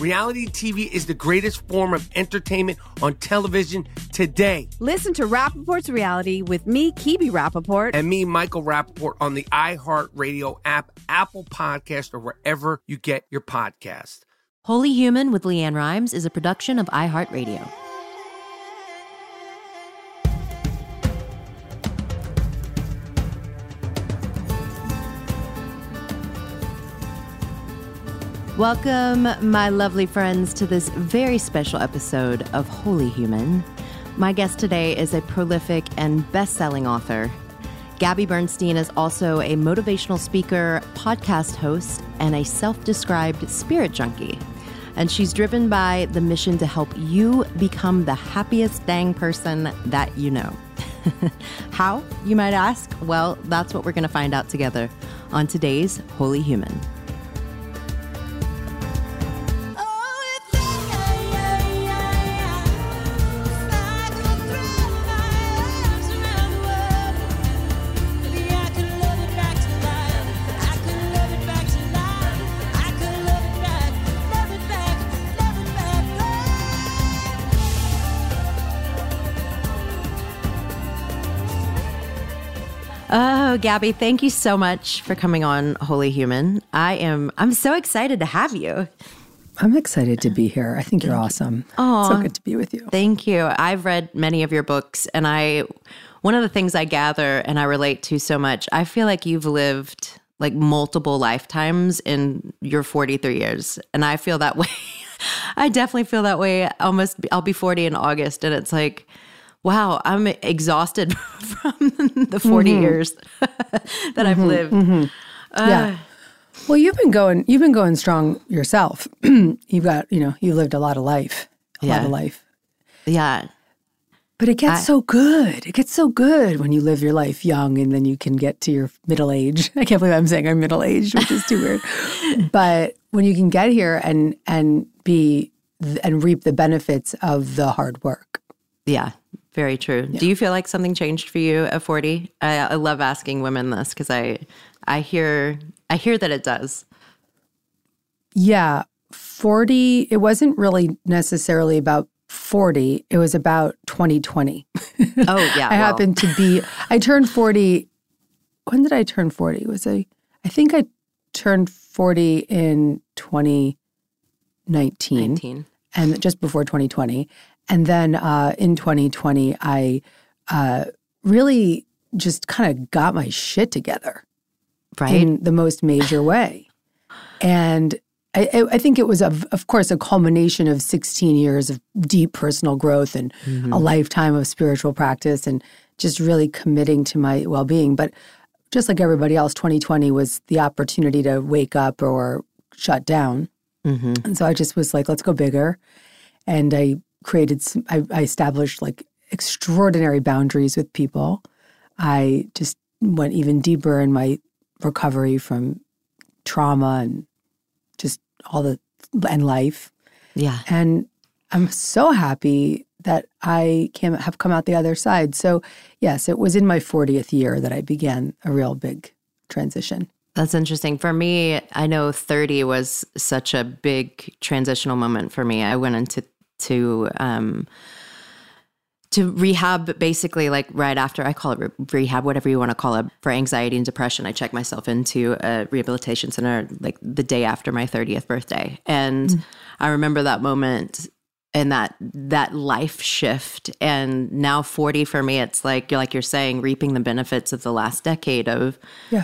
Reality TV is the greatest form of entertainment on television today. Listen to Rappaport's Reality with me, Kibi Rappaport. And me, Michael Rappaport, on the iHeartRadio app, Apple Podcasts, or wherever you get your podcast. Holy Human with LeAnn Rimes is a production of iHeartRadio. Welcome, my lovely friends, to this very special episode of Holy Human. My guest today is a prolific and best-selling author. Gabby Bernstein is also a motivational speaker, podcast host, and a self-described spirit junkie. And she's driven by the mission to help you become the happiest dang person that you know. How, you might ask? Well, that's what we're going to find out together on today's Holy Human. Oh, Gabby, thank you so much for coming on Holy Human. I'm so excited to have you. I'm excited to be here. I think you're awesome. Aww, so good to be with you. Thank you. I've read many of your books, and one of the things I gather and I relate to so much, I feel like you've lived like multiple lifetimes in your 43 years, and I feel that way. I definitely feel that way. I'll be 40 in August, and it's like, wow, I'm exhausted from the 40 years that I've lived. Mm-hmm. Yeah. Well, you've been going strong yourself. You've lived a lot of life. Yeah. But it gets so good. It gets so good when you live your life young and then you can get to your middle age. I can't believe I'm saying I'm middle aged, which is too weird. But when you can get here and reap the benefits of the hard work. Yeah. Very true. Yeah. Do you feel like something changed for you at 40? I love asking women this because I hear that it does. Yeah. 40, it wasn't really necessarily about 40. It was about 2020. Oh, yeah. I turned 40. When did I turn 40? I think I turned 40 in 2019. And just before 2020. And then in 2020, I really just kind of got my shit together, right, in the most major way. And I think it was, of course, a culmination of 16 years of deep personal growth and a lifetime of spiritual practice and just really committing to my well-being. But just like everybody else, 2020 was the opportunity to wake up or shut down. Mm-hmm. And so I just was like, let's go bigger. And I established like extraordinary boundaries with people. I just went even deeper in my recovery from trauma and just and life. Yeah. And I'm so happy that I have come out the other side. So yes, it was in my 40th year that I began a real big transition. That's interesting. For me, I know 30 was such a big transitional moment for me. I went into to rehab, basically, like right after, I call it rehab, whatever you want to call it, for anxiety and depression. I checked myself into a rehabilitation center like the day after my 30th birthday. And I remember that moment and that life shift. And now 40 for me, it's like you're saying, reaping the benefits of the last decade of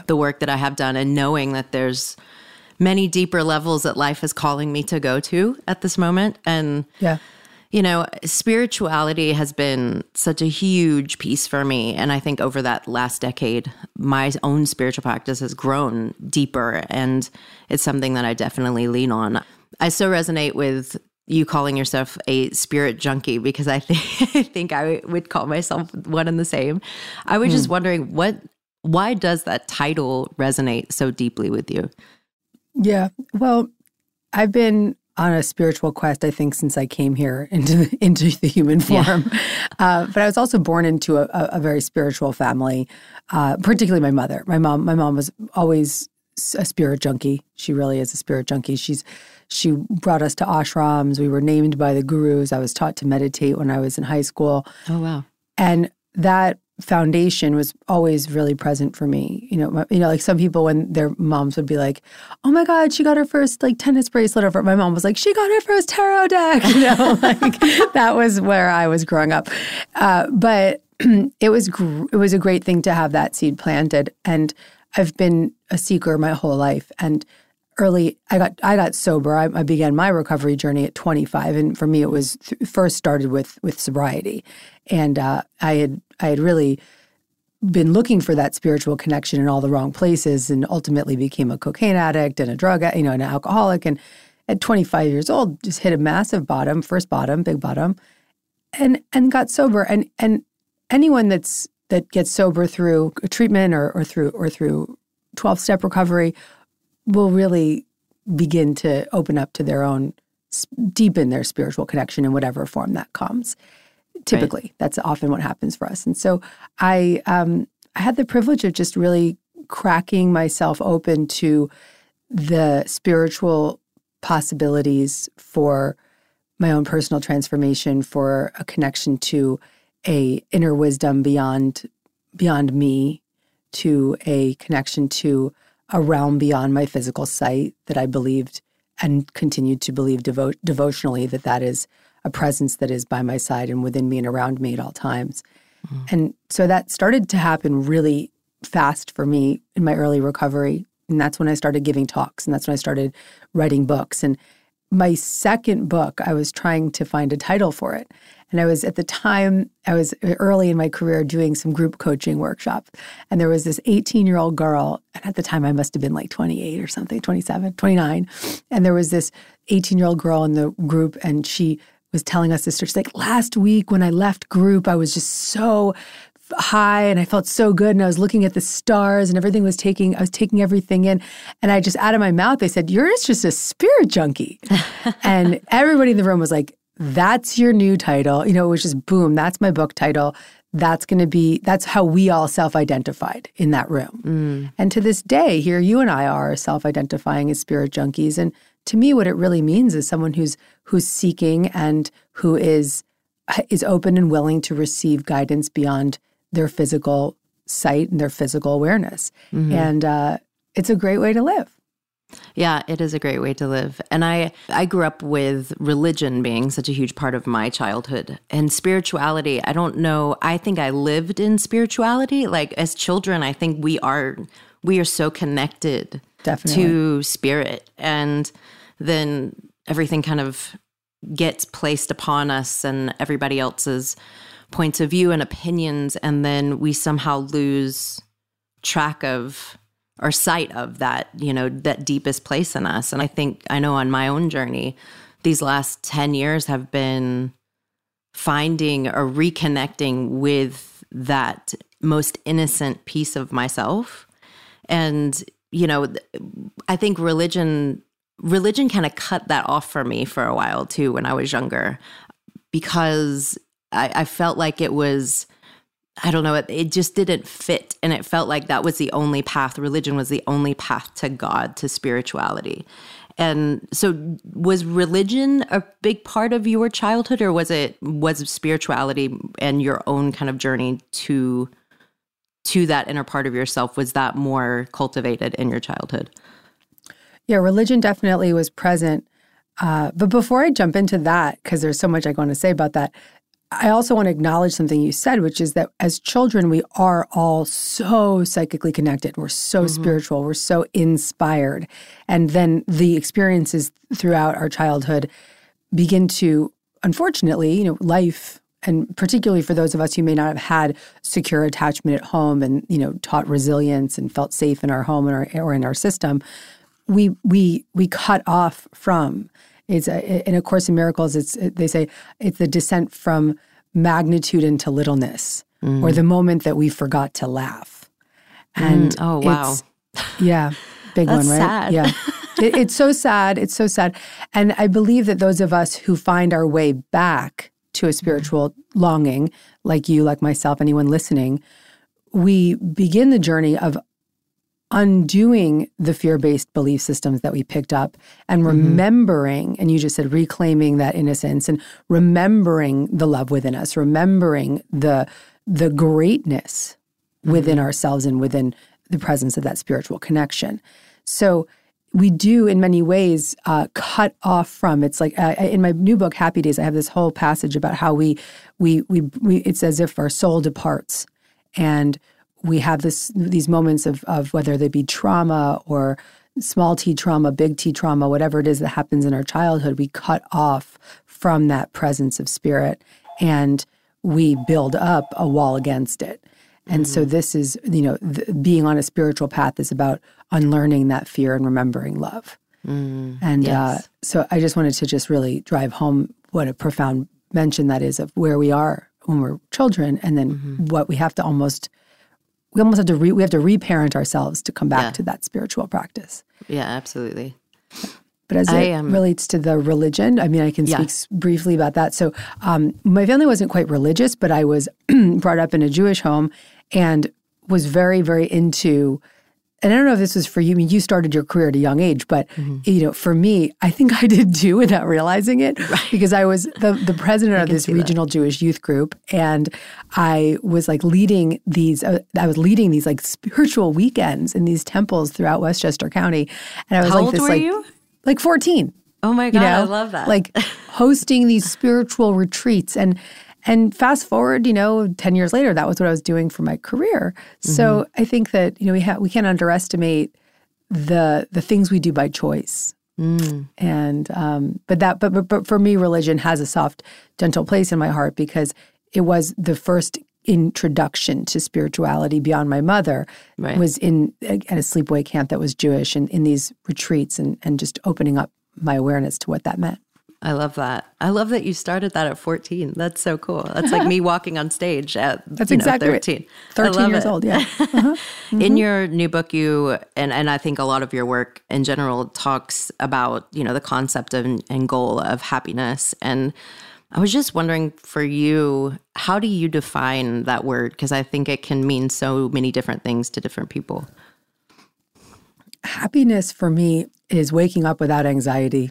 the work that I have done and knowing that there's many deeper levels that life is calling me to go to at this moment. And you know, spirituality has been such a huge piece for me. And I think over that last decade, my own spiritual practice has grown deeper. And it's something that I definitely lean on. I so resonate with you calling yourself a spirit junkie, because I think I would call myself one and the same. I was just wondering, why does that title resonate so deeply with you? Yeah, well, I've been on a spiritual quest, I think, since I came here into the human form. Yeah. But I was also born into a very spiritual family, particularly my mother. My mom was always a spirit junkie. She really is a spirit junkie. She brought us to ashrams. We were named by the gurus. I was taught to meditate when I was in high school. Oh, wow. And that foundation was always really present for me. You know, like some people when their moms would be like, "Oh my God, she got her first like tennis bracelet," or my mom was like, "She got her first tarot deck." You know, like that was where I was growing up. But it was a great thing to have that seed planted. And I've been a seeker my whole life. And early, I got sober. I began my recovery journey at 25, and for me, it was first started with sobriety, and I had really been looking for that spiritual connection in all the wrong places, and ultimately became a cocaine addict and a drug, you know, an alcoholic, and at 25 years old, just hit a massive bottom, big bottom, and got sober. And anyone that gets sober through treatment or through 12-step recovery will really begin to open up to their own, deepen their spiritual connection in whatever form that comes. Typically, right. That's often what happens for us. And so I had the privilege of just really cracking myself open to the spiritual possibilities for my own personal transformation, for a connection to a inner wisdom beyond me, to a connection to a realm beyond my physical sight that I believed and continued to believe devotionally that is a presence that is by my side and within me and around me at all times. Mm-hmm. And so that started to happen really fast for me in my early recovery. And that's when I started giving talks, and that's when I started writing books. And my second book, I was trying to find a title for it. And I was early in my career doing some group coaching workshops. And there was this 18-year-old girl, and at the time I must have been like 28 or something, 27, 29. And there was this 18-year-old girl in the group, and she was telling us this story. She's like, "Last week when I left group, I was just so high and I felt so good, and I was looking at the stars and everything was I was taking everything in, and I just, out of my mouth, they said, 'You're just a spirit junkie.'" And everybody in the room was like, "That's your new title." You know, it was just boom, that's my book title. That's how we all self-identified in that room. Mm. And to this day, here you and I are self-identifying as spirit junkies. And to me, what it really means is someone who's seeking and who is open and willing to receive guidance beyond their physical sight and their physical awareness. Mm-hmm. And it's a great way to live. Yeah, it is a great way to live. And I grew up with religion being such a huge part of my childhood. And spirituality, I don't know, I think I lived in spirituality. Like as children, I think we are so connected Definitely. To spirit. And then everything kind of gets placed upon us and everybody else's points of view and opinions. And then we somehow lose track of or sight of that, you know, that deepest place in us. And I think, I know on my own journey, these last 10 years have been finding or reconnecting with that most innocent piece of myself. And, you know, I think religion kind of cut that off for me for a while too when I was younger, because I felt like it was I don't know, it just didn't fit. And it felt like that was the only path. Religion was the only path to God, to spirituality. And so was religion a big part of your childhood, or was spirituality and your own kind of journey to that inner part of yourself, was that more cultivated in your childhood? Yeah, religion definitely was present. But before I jump into that, because there's so much I want to say about that, I also want to acknowledge something you said, which is that as children, we are all so psychically connected. We're so spiritual. We're so inspired. And then the experiences throughout our childhood begin to, unfortunately, life, and particularly for those of us who may not have had secure attachment at home and, taught resilience and felt safe in our home or in our system, we cut off from. It's in A Course in Miracles, they say it's the descent from magnitude into littleness, or the moment that we forgot to laugh. And oh, wow. Yeah, big one, right? Sad. Yeah. It's so sad. It's so sad. And I believe that those of us who find our way back to a spiritual longing, like you, like myself, anyone listening, we begin the journey of undoing the fear-based belief systems that we picked up and remembering, and you just said reclaiming that innocence and remembering the love within us, remembering the greatness within ourselves and within the presence of that spiritual connection. So we do, in many ways, cut off from. It's like in my new book, Happy Days, I have this whole passage about how we it's as if our soul departs, and we have these moments of whether they be trauma or small T trauma, big T trauma, whatever it is that happens in our childhood, we cut off from that presence of spirit and we build up a wall against it. And so this is, being on a spiritual path is about unlearning that fear and remembering love. And yes. So I just wanted to just really drive home what a profound mention that is of where we are when we're children, and then what we have to we have to reparent ourselves to come back to that spiritual practice. Yeah, absolutely. But as it relates to the religion, I mean, I can speak briefly about that. So my family wasn't quite religious, but I was brought up in a Jewish home and was very, very into, and I don't know if this was for you, I mean, you started your career at a young age, but, for me, I think I did too without realizing it, because I was the president of this regional Jewish youth group, and I was leading these like spiritual weekends in these temples throughout Westchester County. And I was How old were you? Like 14. Oh my God, I love that. Like hosting these spiritual retreats. And fast forward, 10 years later, that was what I was doing for my career. So I think that, we can't underestimate the things we do by choice. And but for me, religion has a soft, gentle place in my heart because it was the first introduction to spirituality beyond my mother. Right. Was in at a sleepaway camp that was Jewish, and in these retreats, and just opening up my awareness to what that meant. I love that. I love that you started that at 14. That's so cool. That's like me walking on stage at 13. 13 years old, yeah. In your new book, you, and I think a lot of your work in general talks about, the concept of, and goal of happiness. And I was just wondering for you, how do you define that word? Because I think it can mean so many different things to different people. Happiness for me is waking up without anxiety.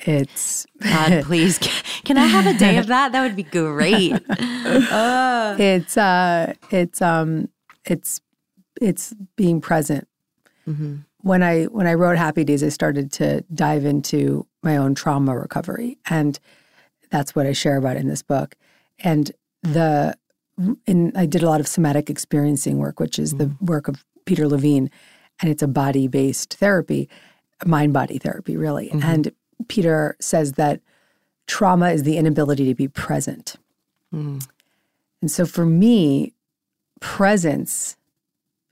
It's God, please. Can I have a day of that? That would be great. It's being present. When I wrote Happy Days, I started to dive into my own trauma recovery, and that's what I share about in this book. And I did a lot of somatic experiencing work, which is the work of Peter Levine, and it's a body-based therapy. Mind-body therapy, really. And Peter says that trauma is the inability to be present. And so for me, presence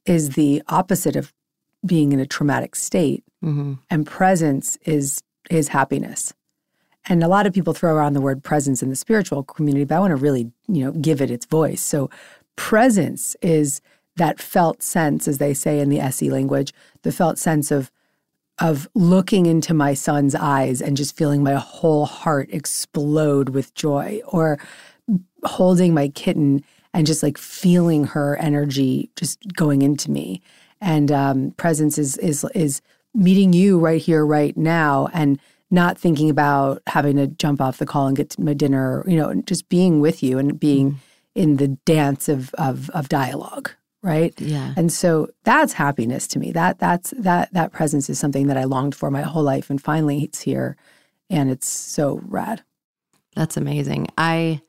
is the opposite of being in a traumatic state, and presence is happiness. And a lot of people throw around the word presence in the spiritual community, but I want to really, give it its voice. So presence is that felt sense, as they say in the SE language, the felt sense of looking into my son's eyes and just feeling my whole heart explode with joy, or holding my kitten and just like feeling her energy just going into me. And presence is meeting you right here, right now, and not thinking about having to jump off the call and get to my dinner, you know, and just being with you and being in the dance of dialogue, right? Yeah. And so that's happiness to me. That presence is something that I longed for my whole life, and finally it's here, and it's so rad. That's amazing. I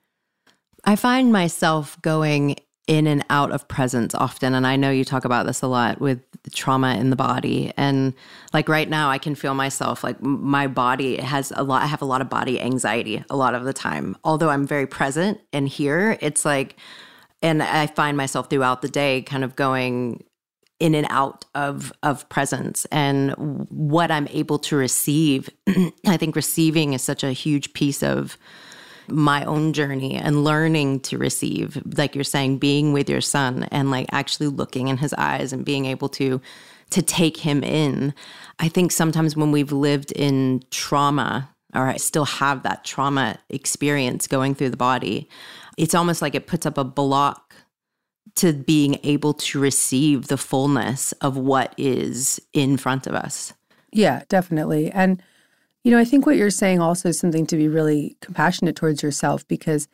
find myself going in and out of presence often. And I know you talk about this a lot with trauma in the body. And like right now I can feel myself, like my body has a lot, I have a lot of body anxiety a lot of the time. Although I'm very present and here, it's like, and I find myself throughout the day kind of going in and out of presence and what I'm able to receive. I think receiving is such a huge piece of my own journey and learning to receive, like you're saying, being with your son and like actually looking in his eyes and being able to take him in. I think sometimes when we've lived in trauma, or I still have that trauma experience going through the body, it's almost like it puts up a block to being able to receive the fullness of what is in front of us. Yeah, definitely. And you know, I think what you're saying also is something to be really compassionate towards yourself, because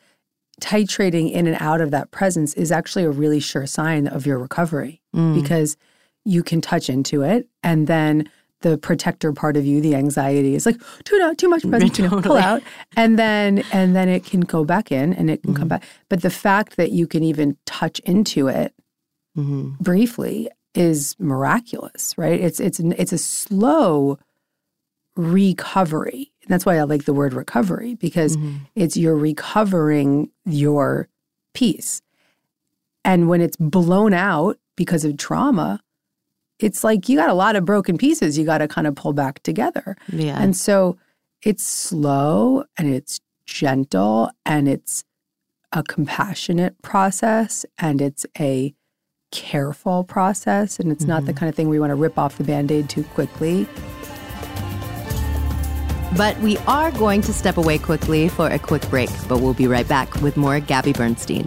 titrating in and out of that presence is actually a really sure sign of your recovery, because you can touch into it, and then the protector part of you, the anxiety, is like, too much presence, you know, pull out. And then it can go back in and it can come back. But the fact that you can even touch into it briefly is miraculous, right? It's a slow recovery. And that's why I like the word recovery, because it's you're recovering your peace. And when it's blown out because of trauma, it's like you got a lot of broken pieces you got to kind of pull back together. Yeah. And so it's slow and it's gentle and it's a compassionate process and it's a careful process, and it's not the kind of thing we want to rip off the Band-Aid too quickly. But we are going to step away quickly for a quick break, but we'll be right back with more Gabby Bernstein.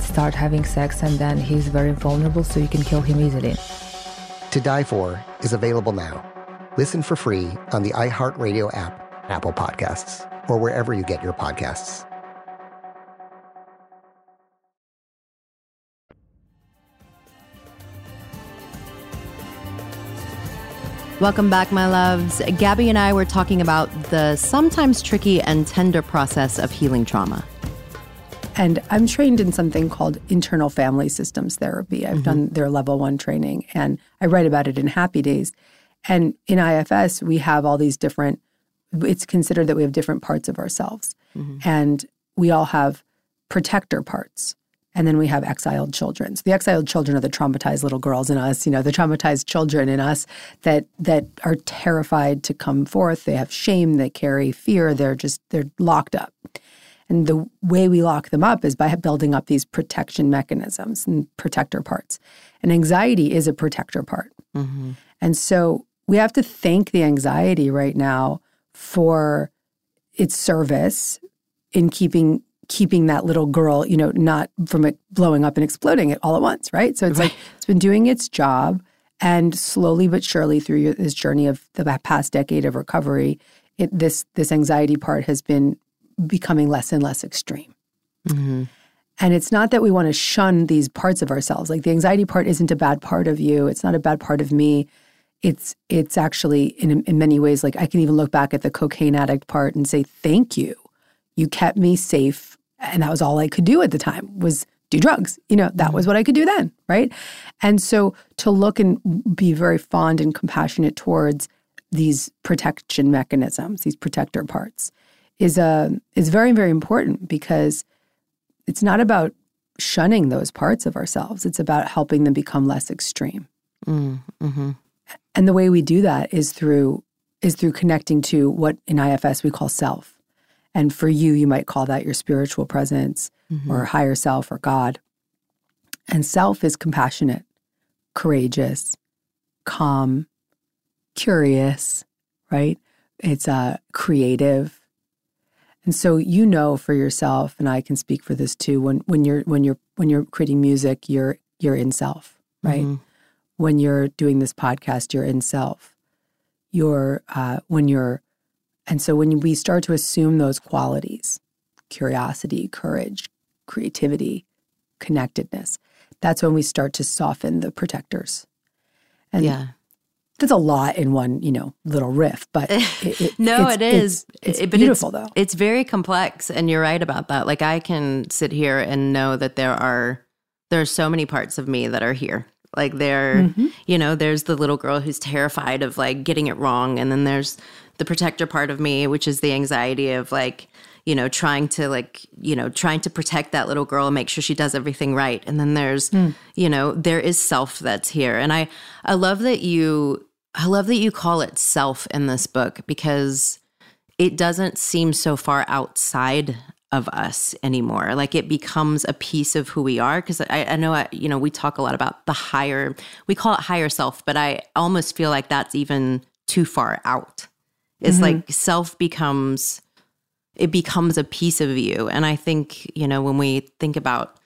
start having sex, and then he's very vulnerable, so you can kill him easily. To Die For is available now. Listen for free on the iHeartRadio app, Apple Podcasts, or wherever you get your podcasts. Welcome back, my loves. Gabby and I were talking about the sometimes tricky and tender process of healing trauma. And I'm trained in something called internal family systems therapy. I've done their level 1 training, and I write about it in Happy Days. And in IFS, we have all these different, it's considered that we have different parts of ourselves. And we all have protector parts. And then we have exiled children. So the exiled children are the traumatized little girls in us, you know, the traumatized children in us that are terrified to come forth. They have shame. They carry fear. They're locked up. And the way we lock them up is by building up these protection mechanisms and protector parts. And anxiety is a protector part. And so we have to thank the anxiety right now for its service in keeping that little girl, you know, not from it blowing up and exploding it all at once, right? So it's like it's been doing its job, and slowly but surely through this journey of the past decade of recovery, this anxiety part has been becoming less and less extreme. And it's not that we want to shun these parts of ourselves. Like, the anxiety part isn't a bad part of you. It's not a bad part of me. It's actually, in many ways, like, I can even look back at the cocaine addict part and say, thank you. You kept me safe. And that was all I could do at the time, was do drugs. You know, that was what I could do then, right? And so to look and be very fond and compassionate towards these protection mechanisms, these protector parts, is very, very important, because it's not about shunning those parts of ourselves. It's about helping them become less extreme. And the way we do that is through connecting to what in IFS we call self. And for you, you might call that your spiritual presence or higher self or God. And self is compassionate, courageous, calm, curious, right? It's creative. And so, you know, for yourself, and I can speak for this too, when you're creating music, you're in self, right? When you're doing this podcast, you're in self. When we start to assume those qualities, curiosity, courage, creativity, connectedness, that's when we start to soften the protectors. And that's a lot in one, you know, little riff, but it is. It's beautiful, though. It's very complex, and you're right about that. Like, I can sit here and know that there are so many parts of me that are here. Like, you know, there's the little girl who's terrified of, like, getting it wrong, and then there's the protector part of me, which is the anxiety of, like, you know, trying to protect that little girl and make sure she does everything right. And then there's, you know, there is self that's here. And I love that you call it self in this book, because it doesn't seem so far outside of us anymore. Like, it becomes a piece of who we are. Because I know, we talk a lot about we call it higher self, but I almost feel like that's even too far out. It's like self becomes a piece of you. And I think, you know, when we think about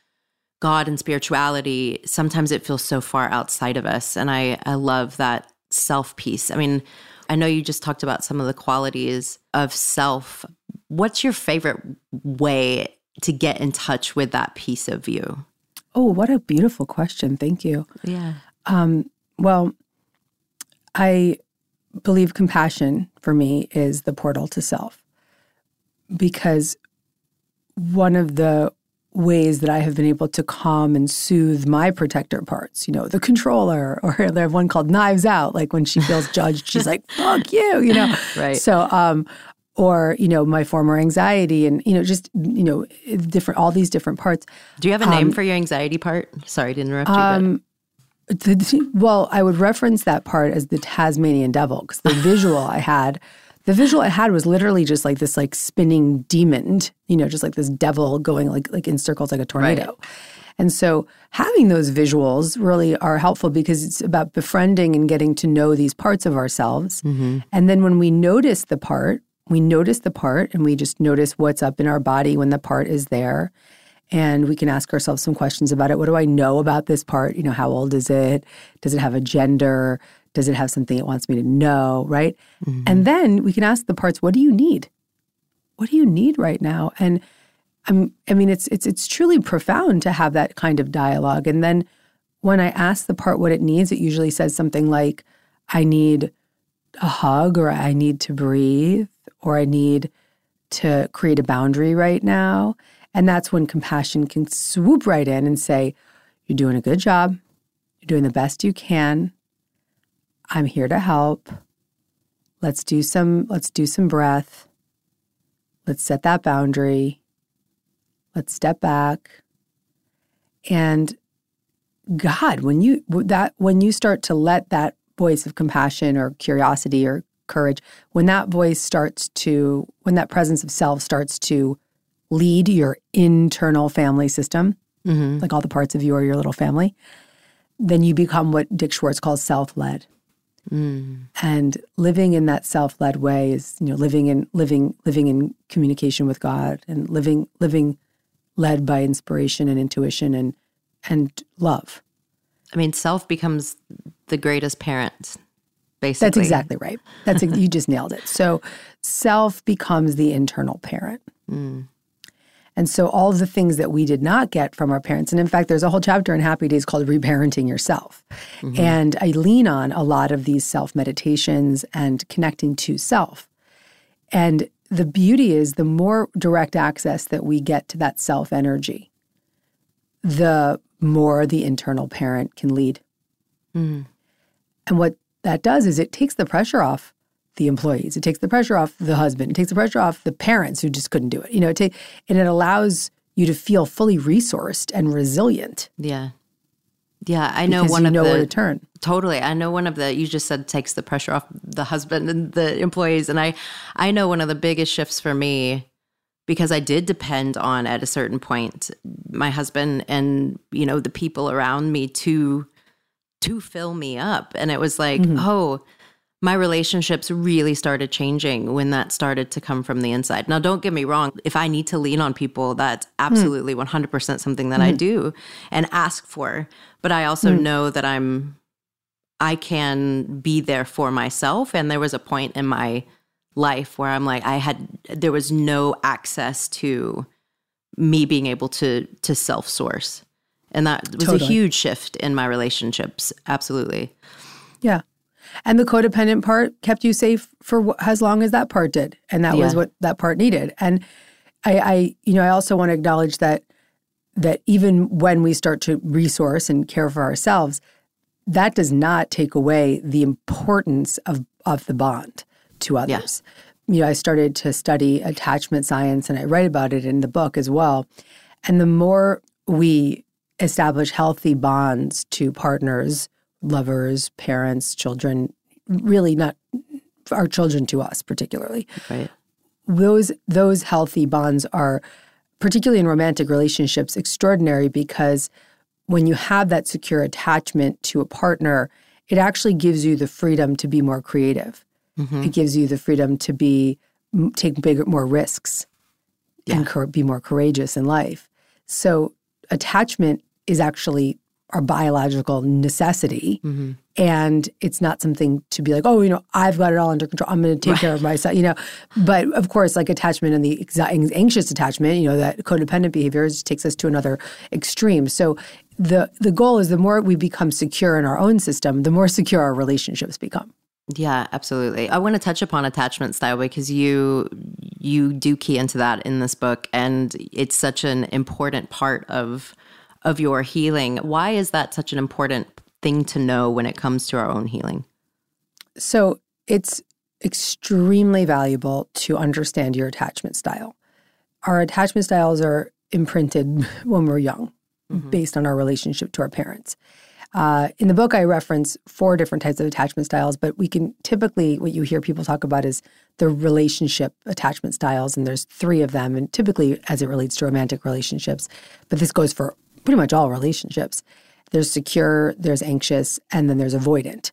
God and spirituality, sometimes it feels so far outside of us. And I love that self piece. I mean, I know you just talked about some of the qualities of self. What's your favorite way to get in touch with that piece of you? Oh, what a beautiful question. Thank you. Yeah. Well, I believe compassion, for me, is the portal to self. Because one of the ways that I have been able to calm and soothe my protector parts, you know, the controller, or they have one called Knives Out, like when she feels judged, she's like, fuck you, you know. Right. So, or, you know, my former anxiety and, you know, just, you know, different, all these different parts. Do you have a name for your anxiety part? Sorry to interrupt you, but... Well, I would reference that part as the Tasmanian devil, because the visual I had, was literally just like this like spinning demon, you know, just like this devil going like in circles like a tornado. Right. And so having those visuals really are helpful because it's about befriending and getting to know these parts of ourselves. Mm-hmm. And then when we notice the part, and we just notice what's up in our body when the part is there. And we can ask ourselves some questions about it. What do I know about this part? You know, how old is it? Does it have a gender? Does it have something it wants me to know, right? Mm-hmm. And then we can ask the parts, what do you need? What do you need right now? And I mean, it's truly profound to have that kind of dialogue. And then when I ask the part what it needs, it usually says something like, I need a hug, or I need to breathe, or I need to create a boundary right now. And that's when compassion can swoop right in and say, you're doing a good job. You're doing the best you can. I'm here to help. Let's do some breath. Let's set that boundary. Let's step back. And God, when you start to let that voice of compassion or curiosity or courage, when that presence of self starts to lead your internal family system, mm-hmm. like all the parts of you are your little family, then you become what Dick Schwartz calls self-led. Mm. And living in that self-led way is, you know, living in communication with God, and living led by inspiration and intuition and love. I mean, self becomes the greatest parent. Basically. That's exactly right. You just nailed it. So self becomes the internal parent. Mm. And so all of the things that we did not get from our parents, and in fact, there's a whole chapter in Happy Days called Reparenting Yourself. Mm-hmm. And I lean on a lot of these self-meditations and connecting to self. And the beauty is the more direct access that we get to that self-energy, the more the internal parent can lead. Mm-hmm. And what that does is it takes the pressure off the employees. It takes the pressure off the husband. It takes the pressure off the parents who just couldn't do it. You know, and it allows you to feel fully resourced and resilient. Yeah. Yeah, I know one of the— Because you know where to turn. Totally. I know one of the— you just said takes the pressure off the husband and the employees. And I know one of the biggest shifts for me, because I did depend on, at a certain point, my husband and, you know, the people around me to fill me up. And it was like, mm-hmm. My relationships really started changing when that started to come from the inside. Now, don't get me wrong. If I need to lean on people, that's absolutely 100% something that I do and ask for. But I also know that I can be there for myself. And there was a point in my life where I'm like, there was no access to me being able to self-source. And that was a huge shift in my relationships. Absolutely. Yeah. And the codependent part kept you safe for as long as that part did. And that was what that part needed. And I also want to acknowledge that even when we start to resource and care for ourselves, that does not take away the importance of the bond to others. Yeah. You know, I started to study attachment science, and I write about it in the book as well. And the more we establish healthy bonds to partners— lovers, parents, children, really not our children to us particularly. Right. Those healthy bonds are, particularly in romantic relationships, extraordinary, because when you have that secure attachment to a partner, it actually gives you the freedom to be more creative. Mm-hmm. It gives you the freedom to take bigger, more risks and be more courageous in life. So attachment is actually our biological necessity, mm-hmm. and it's not something to be like, oh, you know, I've got it all under control. I'm going to take care of myself, you know. But of course, like attachment and the anxious attachment, you know, that codependent behavior takes us to another extreme. So the goal is the more we become secure in our own system, the more secure our relationships become. Yeah, absolutely. I want to touch upon attachment style because you do key into that in this book, and it's such an important part of your healing. Why is that such an important thing to know when it comes to our own healing? So it's extremely valuable to understand your attachment style. Our attachment styles are imprinted when we're young, mm-hmm. based on our relationship to our parents. In the book, I reference 4 different types of attachment styles, but we can typically, what you hear people talk about is the relationship attachment styles, and there's 3 of them, and typically as it relates to romantic relationships, but this goes for pretty much all relationships. There's secure, there's anxious, and then there's avoidant.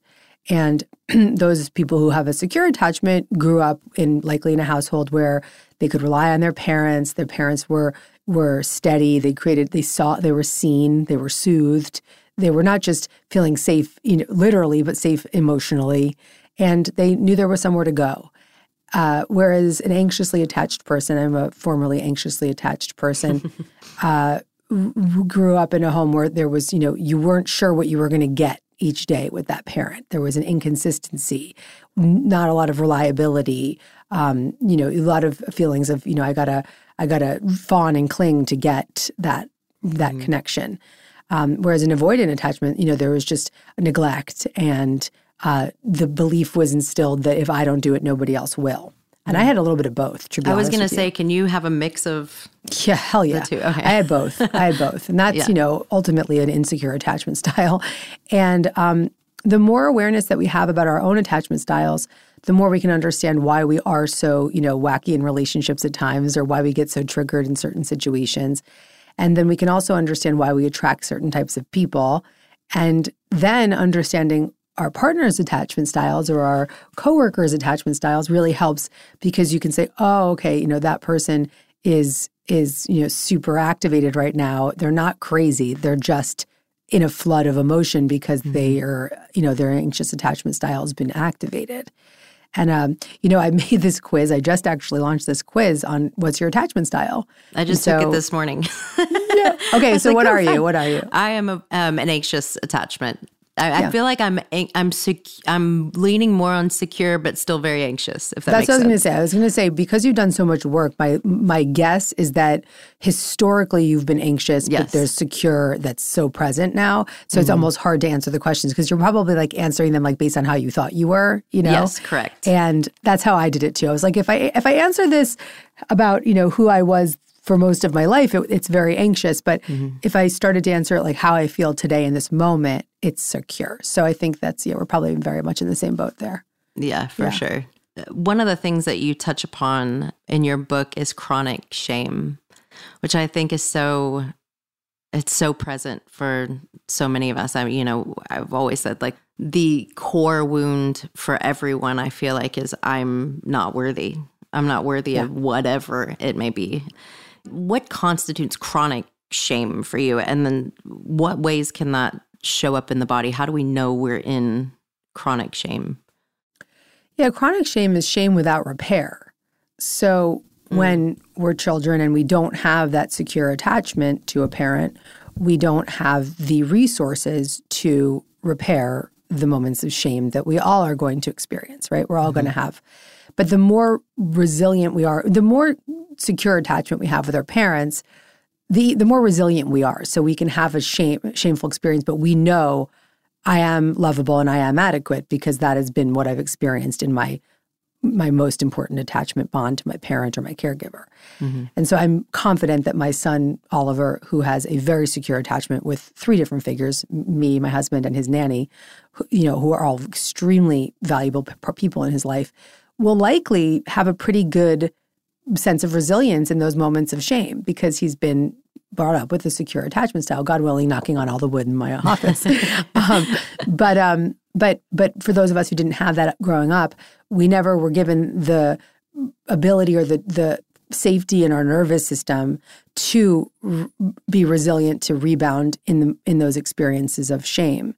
And those people who have a secure attachment grew up likely in a household where they could rely on their parents. Their parents were steady. They were seen. They were soothed. They were not just feeling safe, literally, but safe emotionally. And they knew there was somewhere to go. Whereas an anxiously attached person, I'm a formerly anxiously attached person, grew up in a home where there was, you weren't sure what you were going to get each day with that parent. There was an inconsistency, not a lot of reliability, a lot of feelings of, I gotta fawn and cling to get that mm-hmm. connection. Whereas an avoidant attachment, there was just neglect, and the belief was instilled that if I don't do it, nobody else will. And I had a little bit of both, to be honest with you. I was going to say, can you have a mix of the two? Okay. I had both. And that's, ultimately an insecure attachment style. And the more awareness that we have about our own attachment styles, the more we can understand why we are so, wacky in relationships at times, or why we get so triggered in certain situations. And then we can also understand why we attract certain types of people. And then understanding our partner's attachment styles or our coworkers' attachment styles really helps, because you can say, oh, okay, that person is super activated right now. They're not crazy. They're just in a flood of emotion because mm-hmm. they are, their anxious attachment style has been activated. And, I made this quiz. I just actually launched this quiz on what's your attachment style. I just took it this morning. Yeah. Okay, so what are you? What are you? I am an anxious attachment. I feel like I'm leaning more on secure, but still very anxious, if that makes sense. That's what I was going to say. I was going to say, because you've done so much work, my guess is that historically you've been anxious, yes. but there's secure that's so present now. So mm-hmm. it's almost hard to answer the questions, because you're probably answering them based on how you thought you were, Yes, correct. And that's how I did it too. I was like, if I answer this about, who I was for most of my life, it's very anxious. But mm-hmm. if I started to answer it how I feel today in this moment, it's secure. So I think that's, we're probably very much in the same boat there. Yeah, for sure. One of the things that you touch upon in your book is chronic shame, which I think is so present for so many of us. I've always said the core wound for everyone, I feel is I'm not worthy. I'm not worthy of whatever it may be. What constitutes chronic shame for you? And then what ways can that show up in the body? How do we know we're in chronic shame? Yeah, chronic shame is shame without repair. So when we're children and we don't have that secure attachment to a parent, we don't have the resources to repair the moments of shame that we all are going to experience, right? We're all mm-hmm. going to have. But the more resilient we are, the more secure attachment we have with our parents, the more resilient we are. So we can have a shameful experience, but we know I am lovable and I am adequate, because that has been what I've experienced in my most important attachment bond to my parent or my caregiver. Mm-hmm. And so I'm confident that my son, Oliver, who has a very secure attachment with 3 different figures, me, my husband, and his nanny, who are all extremely valuable people in his life, will likely have a pretty good sense of resilience in those moments of shame, because he's been brought up with a secure attachment style, God willing, knocking on all the wood in my office. But for those of us who didn't have that growing up, we never were given the ability or the safety in our nervous system to be resilient, to rebound in those experiences of shame.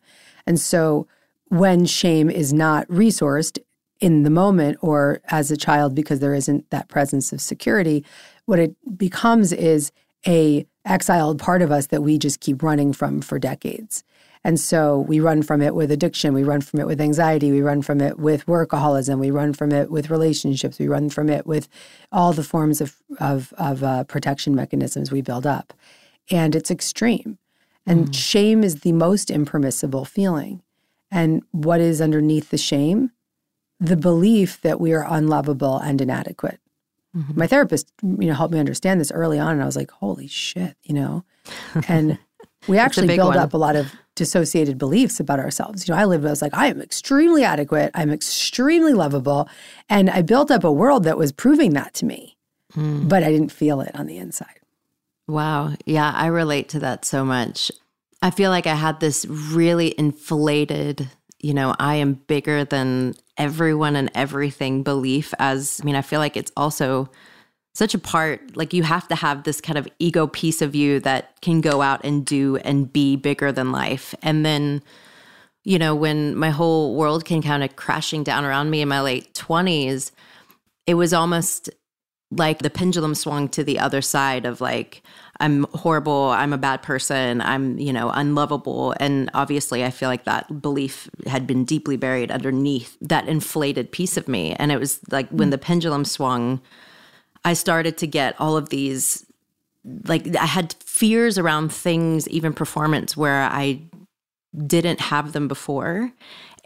And so when shame is not resourced in the moment or as a child, because there isn't that presence of security, what it becomes is a exiled part of us that we just keep running from for decades. And so we run from it with addiction. We run from it with anxiety. We run from it with workaholism. We run from it with relationships. We run from it with all the forms of protection mechanisms we build up. And it's extreme. And shame is the most impermissible feeling. And what is underneath the shame? The belief that we are unlovable and inadequate. Mm-hmm. My therapist, helped me understand this early on, and I was like, holy shit, And we actually build up a lot of dissociated beliefs about ourselves. I was like, I am extremely adequate. I'm extremely lovable. And I built up a world that was proving that to me. Mm. But I didn't feel it on the inside. Wow. Yeah, I relate to that so much. I feel like I had this really inflated, I am bigger than everyone and everything belief I feel like it's also such a part, like you have to have this kind of ego piece of you that can go out and do and be bigger than life. And then, when my whole world came kind of crashing down around me in my late 20s, it was almost like the pendulum swung to the other side of like, I'm horrible, I'm a bad person, I'm, unlovable. And obviously I feel like that belief had been deeply buried underneath that inflated piece of me. And it was like when the pendulum swung, I started to get all of these, like I had fears around things, even performance, where I didn't have them before.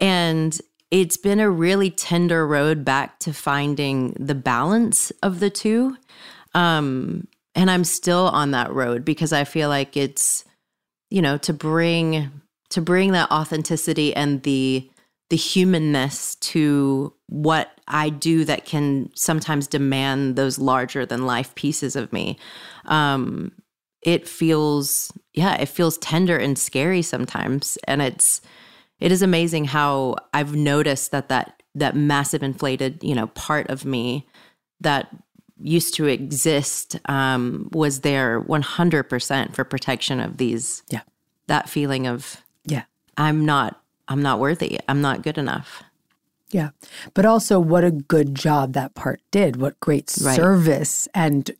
And it's been a really tender road back to finding the balance of the two. And I'm still on that road because I feel like it's, to bring that authenticity and the humanness to what I do that can sometimes demand those larger than life pieces of me. It feels tender and scary sometimes. And it is amazing how I've noticed that massive inflated, part of me that used to exist was there 100% for protection of these. Yeah. That feeling of I'm not worthy. I'm not good enough. Yeah. But also what a good job that part did. What great service and,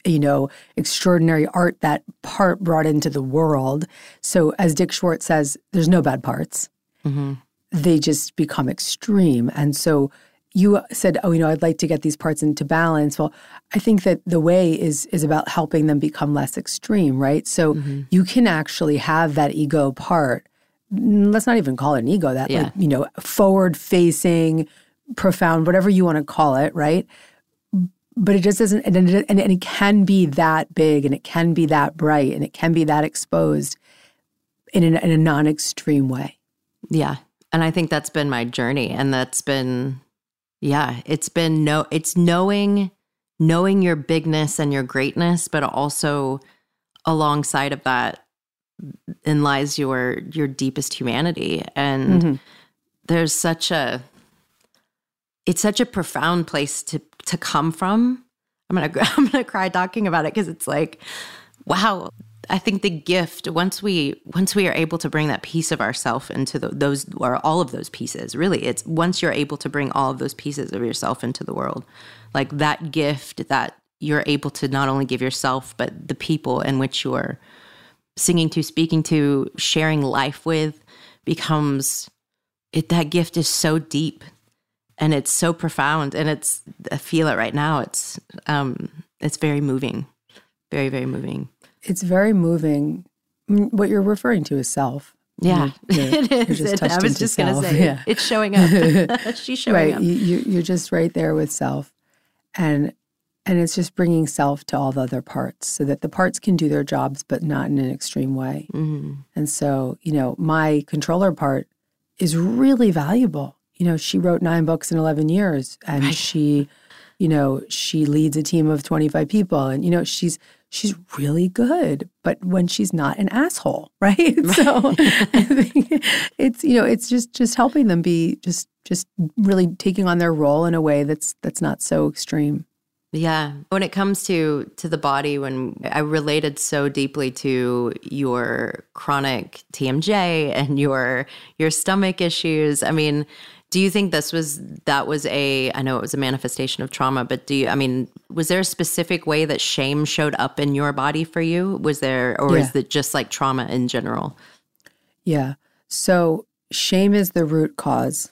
extraordinary art that part brought into the world. So as Dick Schwartz says, there's no bad parts. Mm-hmm. They just become extreme. And so you said, I'd like to get these parts into balance. Well, I think that the way is about helping them become less extreme, right? So you can actually have that ego part. Let's not even call it an ego, that forward-facing, profound, whatever you want to call it, right? But it just doesn't, and it can be that big, and it can be that bright, and it can be that exposed in a non-extreme way. Yeah. And I think that's been my journey. And that's been, it's knowing your bigness and your greatness, but also alongside of that, in lies your deepest humanity. And there's it's such a profound place to come from. I'm gonna cry talking about it because it's like, wow. I think the gift, once we are able to bring that piece of ourself into those, or all of those pieces, really, it's once you're able to bring all of those pieces of yourself into the world, like that gift that you're able to not only give yourself, but the people in which you're singing to, speaking to, sharing life with becomes, that gift is so deep and it's so profound. And I feel it right now. It's very moving, very, very moving. It's very moving. What you're referring to is self. Yeah, it is. I was just going to say, It's showing up. She's showing up. You're just right there with self. And it's just bringing self to all the other parts so that the parts can do their jobs, but not in an extreme way. Mm-hmm. And so, my controller part is really valuable. She wrote 9 books in 11 years. And she leads a team of 25 people. And, she's really good, but when she's not an asshole, right? So I think it's just helping them be just really taking on their role in a way that's not so extreme. Yeah. When it comes to the body, when I related so deeply to your chronic TMJ and your stomach issues, do you think I know it was a manifestation of trauma, but was there a specific way that shame showed up in your body for you? Is it just like trauma in general? Yeah. So shame is the root cause.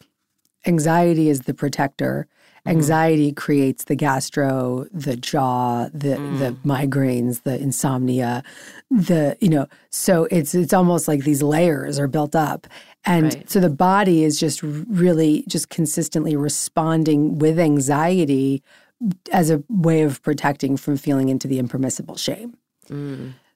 Anxiety is the protector. Anxiety creates the gastro, the jaw, the migraines, the insomnia, so it's almost like these layers are built up. And so the body is just really just consistently responding with anxiety as a way of protecting from feeling into the impermissible shame.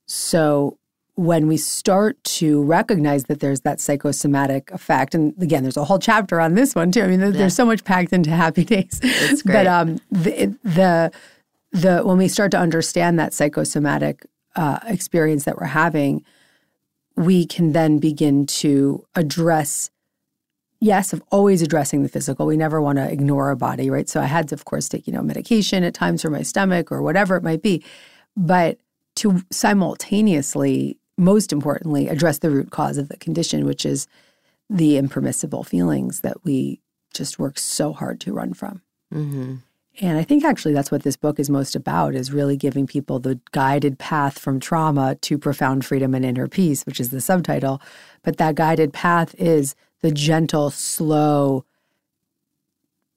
So when we start to recognize that there's that psychosomatic effect, and again, there's a whole chapter on this one too. I mean, there's so much packed into Happy Days. It's great. But when we start to understand that psychosomatic experience that we're having, we can then begin to address. Yes, of always addressing the physical. We never want to ignore our body, right? So I had to, of course, take medication at times for my stomach or whatever it might be, but to simultaneously, most importantly, address the root cause of the condition, which is the impermissible feelings that we just work so hard to run from. Mm-hmm. And I think actually that's what this book is most about, is really giving people the guided path from trauma to profound freedom and inner peace, which is the subtitle. But that guided path is the gentle, slow,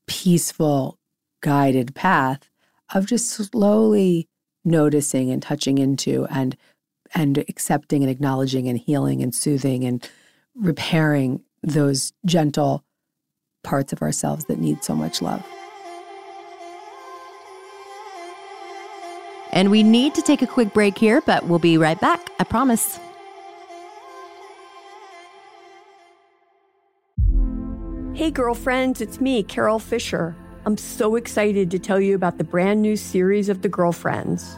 peaceful, guided path of just slowly noticing and touching into and accepting and acknowledging and healing and soothing and repairing those gentle parts of ourselves that need so much love. And we need to take a quick break here, but we'll be right back, I promise. Hey, girlfriends, it's me, Carol Fisher. I'm so excited to tell you about the brand new series of The Girlfriends.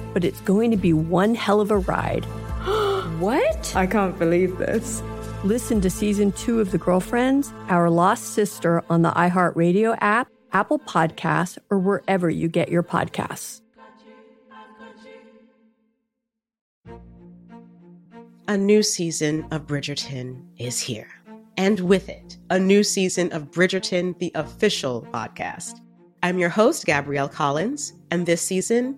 but it's going to be one hell of a ride. What? I can't believe this. Listen to season 2 of The Girlfriends, Our Lost Sister, on the iHeartRadio app, Apple Podcasts, or wherever you get your podcasts. A new season of Bridgerton is here. And with it, a new season of Bridgerton, the official podcast. I'm your host, Gabrielle Collins, and this season,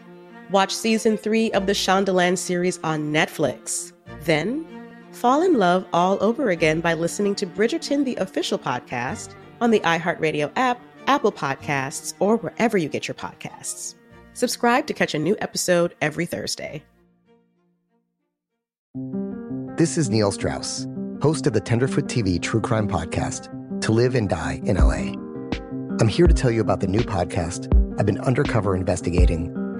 Watch season 3 of the Shondaland series on Netflix. Then, fall in love all over again by listening to Bridgerton, the official podcast, on the iHeartRadio app, Apple Podcasts, or wherever you get your podcasts. Subscribe to catch a new episode every Thursday. This is Neil Strauss, host of the Tenderfoot TV true crime podcast, To Live and Die in LA. I'm here to tell you about the new podcast I've been undercover investigating for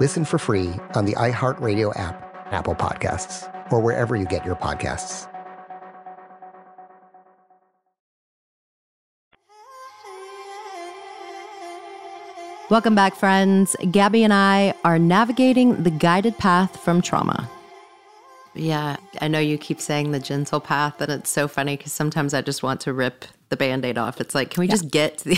Listen for free on the iHeartRadio app, Apple Podcasts, or wherever you get your podcasts. Welcome back, friends. Gabby and I are navigating the guided path from trauma. Yeah, I know you keep saying the gentle path, and it's so funny because sometimes I just want to rip the Band-Aid off. It's like, can we just get to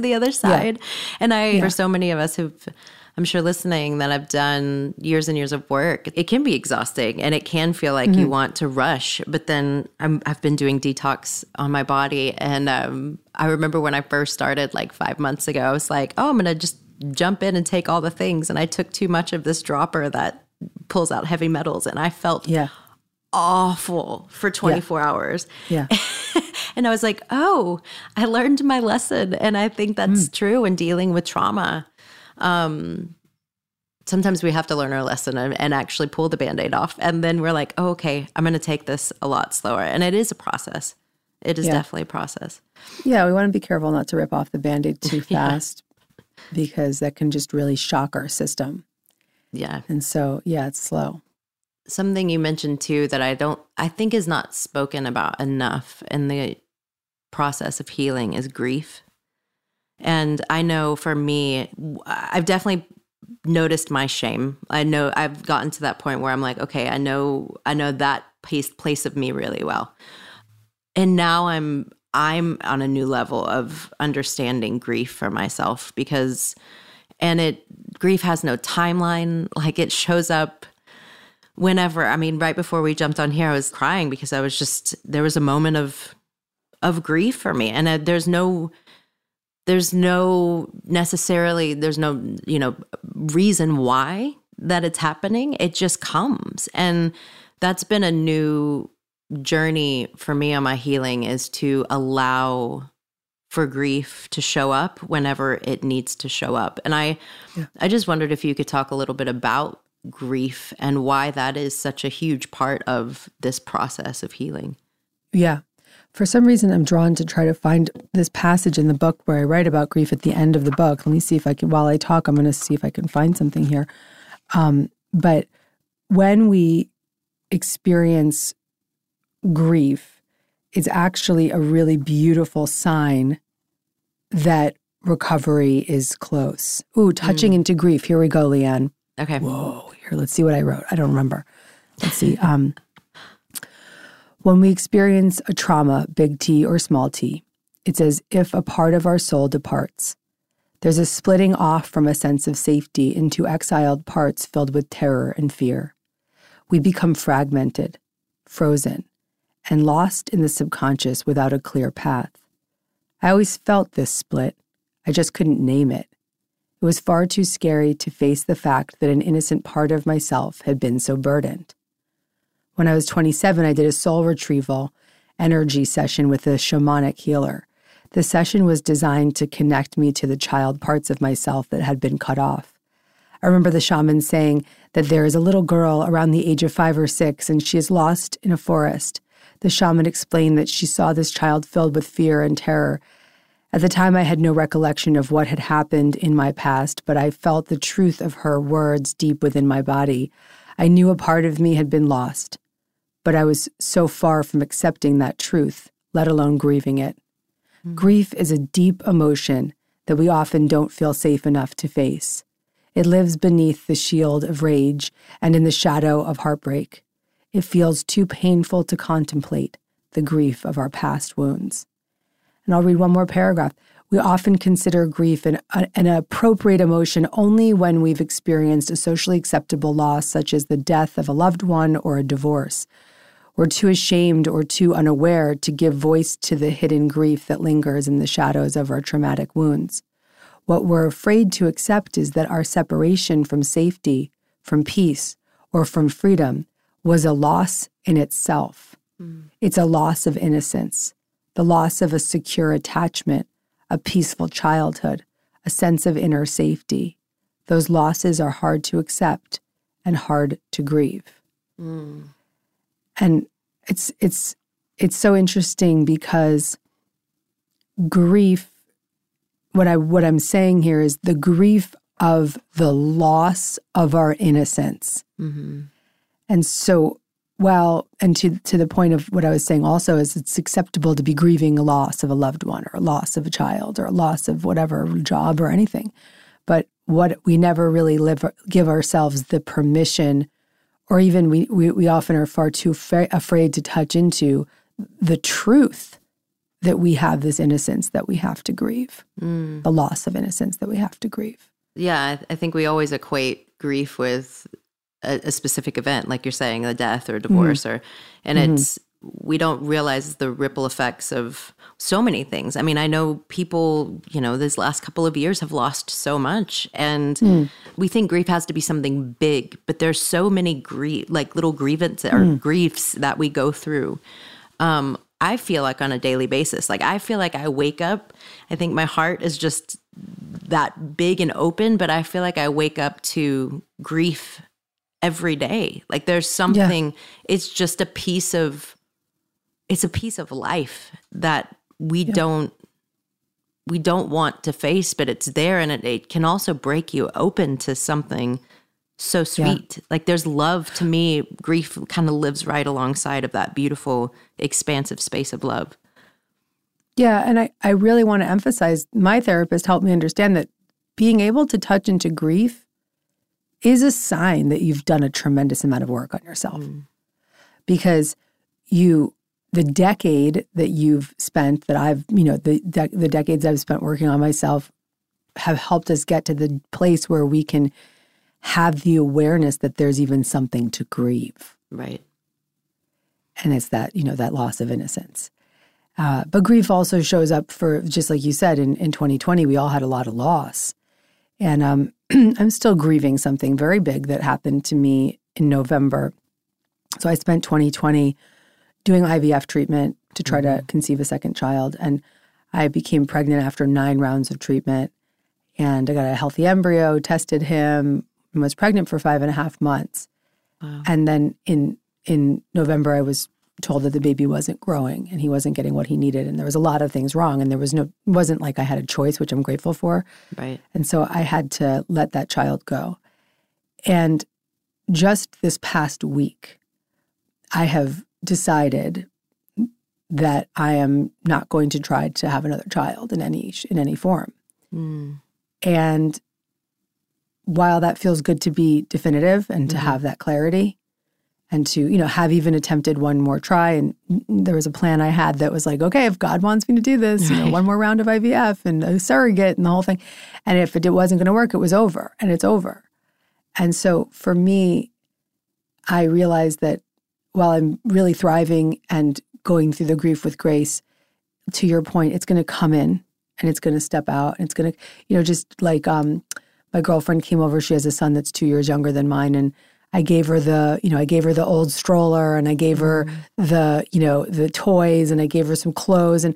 the other side? Yeah. And for so many of us who've, I'm sure, listening, that I've done years and years of work, it can be exhausting and it can feel like you want to rush. But then I've been doing detox on my body. And I remember when I first started, like 5 months ago, I was like, oh, I'm going to just jump in and take all the things. And I took too much of this dropper that pulls out heavy metals. And I felt awful for 24 hours. Yeah. And I was like, oh, I learned my lesson. And I think that's true in dealing with trauma. Sometimes we have to learn our lesson and actually pull the Band-Aid off. And then we're like, oh, okay, I'm going to take this a lot slower. And it is a process. It is definitely a process. Yeah, we want to be careful not to rip off the Band-Aid too fast because that can just really shock our system. Yeah. And so, it's slow. Something you mentioned too that I think is not spoken about enough in the process of healing is grief. And I know for me, I've definitely noticed my shame. I know I've gotten to that point where I'm like, okay, I know that place of me really well. And now I'm on a new level of understanding grief for myself because, grief has no timeline. Like it shows up whenever. I mean, right before we jumped on here, I was crying because there was a moment of grief for me. And there's no reason why that it's happening. It just comes. And that's been a new journey for me on my healing, is to allow for grief to show up whenever it needs to show up. And I just wondered if you could talk a little bit about grief and why that is such a huge part of this process of healing. Yeah. For some reason, I'm drawn to try to find this passage in the book where I write about grief at the end of the book. Let me see if I can, while I talk, I'm going to see if I can find something here. But when we experience grief, it's actually a really beautiful sign that recovery is close. Ooh, touching into grief. Here we go, LeAnn. Okay. Whoa, here, let's see what I wrote. I don't remember. Let's see. When we experience a trauma, big T or small t, it's as if a part of our soul departs. There's a splitting off from a sense of safety into exiled parts filled with terror and fear. We become fragmented, frozen, and lost in the subconscious without a clear path. I always felt this split. I just couldn't name it. It was far too scary to face the fact that an innocent part of myself had been so burdened. When I was 27, I did a soul retrieval energy session with a shamanic healer. The session was designed to connect me to the child parts of myself that had been cut off. I remember the shaman saying that there is a little girl around the age of 5 or 6, and she is lost in a forest. The shaman explained that she saw this child filled with fear and terror. At the time, I had no recollection of what had happened in my past, but I felt the truth of her words deep within my body. I knew a part of me had been lost. But I was so far from accepting that truth, let alone grieving it. Mm-hmm. Grief is a deep emotion that we often don't feel safe enough to face. It lives beneath the shield of rage and in the shadow of heartbreak. It feels too painful to contemplate the grief of our past wounds. And I'll read one more paragraph. We often consider grief an appropriate emotion only when we've experienced a socially acceptable loss, such as the death of a loved one or a divorce. We're too ashamed or too unaware to give voice to the hidden grief that lingers in the shadows of our traumatic wounds. What we're afraid to accept is that our separation from safety, from peace, or from freedom was a loss in itself. Mm. It's a loss of innocence, the loss of a secure attachment, a peaceful childhood, a sense of inner safety. Those losses are hard to accept and hard to grieve. And it's so interesting because grief, what I'm saying here is the grief of the loss of our innocence. Mm-hmm. And so, well, and to the point of what I was saying also is it's acceptable to be grieving a loss of a loved one or a loss of a child or a loss of whatever job or anything. But what we never really give ourselves the permission, or even we often are far too afraid to touch into the truth that we have this innocence that we have to grieve, the loss of innocence that we have to grieve. Yeah, I think we always equate grief with a specific event, like you're saying, a death or divorce, and it's, we don't realize the ripple effects of so many things. I mean, I know people, this last couple of years have lost so much, and we think grief has to be something big, but there's so many little grievances or griefs that we go through. I feel like on a daily basis, I feel like I wake up, I think my heart is just that big and open, but I feel like I wake up to grief every day. Like there's something, it's just it's a piece of life that we don't want to face, but it's there, and it can also break you open to something so sweet. Yeah. Like there's love. To me, grief kind of lives right alongside of that beautiful, expansive space of love. Yeah, and I really want to emphasize, my therapist helped me understand that being able to touch into grief is a sign that you've done a tremendous amount of work on yourself. Because the decade that you've spent, that I've, the decades I've spent working on myself have helped us get to the place where we can have the awareness that there's even something to grieve. Right. And it's that, that loss of innocence. But grief also shows up for, just like you said, in 2020, we all had a lot of loss. And I'm still grieving something very big that happened to me in November. So I spent 2020 doing IVF treatment to try to conceive a second child. And I became pregnant after 9 rounds of treatment. And I got a healthy embryo, tested him, and was pregnant for 5.5 months. Wow. And then in November, I was told that the baby wasn't growing and he wasn't getting what he needed. And there was a lot of things wrong. And it wasn't like I had a choice, which I'm grateful for. Right. And so I had to let that child go. And just this past week, I have decided that I am not going to try to have another child in any form. And while that feels good to be definitive and to have that clarity, and to, have even attempted one more try. And there was a plan I had that was like, okay, if God wants me to do this, one more round of IVF and a surrogate and the whole thing. And if it wasn't going to work, it was over, and it's over. And so for me, I realized that while I'm really thriving and going through the grief with grace, to your point, it's going to come in and it's going to step out. And it's going to, just like my girlfriend came over. She has a son that's 2 years younger than mine, and I gave her the old stroller, and I gave her the toys, and I gave her some clothes. And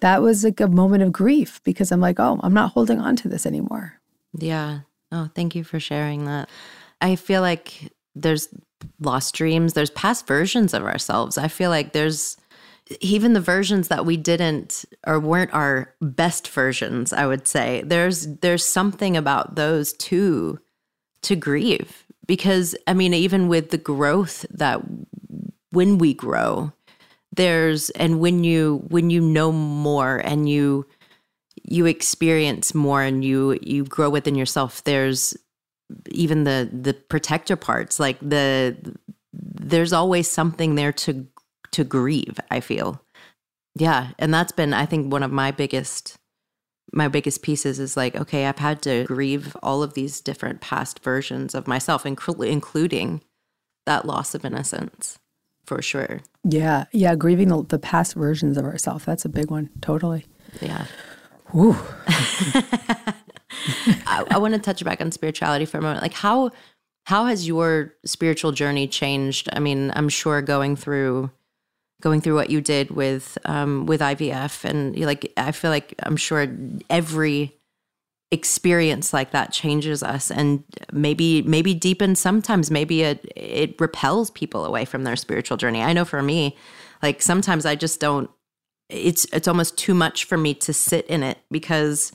that was like a moment of grief because I'm like, oh, I'm not holding on to this anymore. Yeah. Oh, thank you for sharing that. I feel like there's lost dreams. There's past versions of ourselves. I feel like there's even the versions that we didn't or weren't our best versions, I would say. There's something about those too to grieve. Because, I mean, even with the growth that when we grow, and when you know more and you experience more and you grow within yourself, there's even the protector parts, like there's always something there to grieve, I feel. Yeah. And that's been, I think, one of my biggest pieces is like, okay, I've had to grieve all of these different past versions of myself, including that loss of innocence, for sure. Yeah, yeah, grieving the past versions of ourselves. That's a big one, totally. Yeah. Woo. I want to touch back on spirituality for a moment. Like, how has your spiritual journey changed? I mean, I'm sure going through what you did with IVF, and I feel like I'm sure every experience like that changes us, and maybe deepens. Sometimes maybe it repels people away from their spiritual journey. I know for me, like sometimes I just don't. It's almost too much for me to sit in it because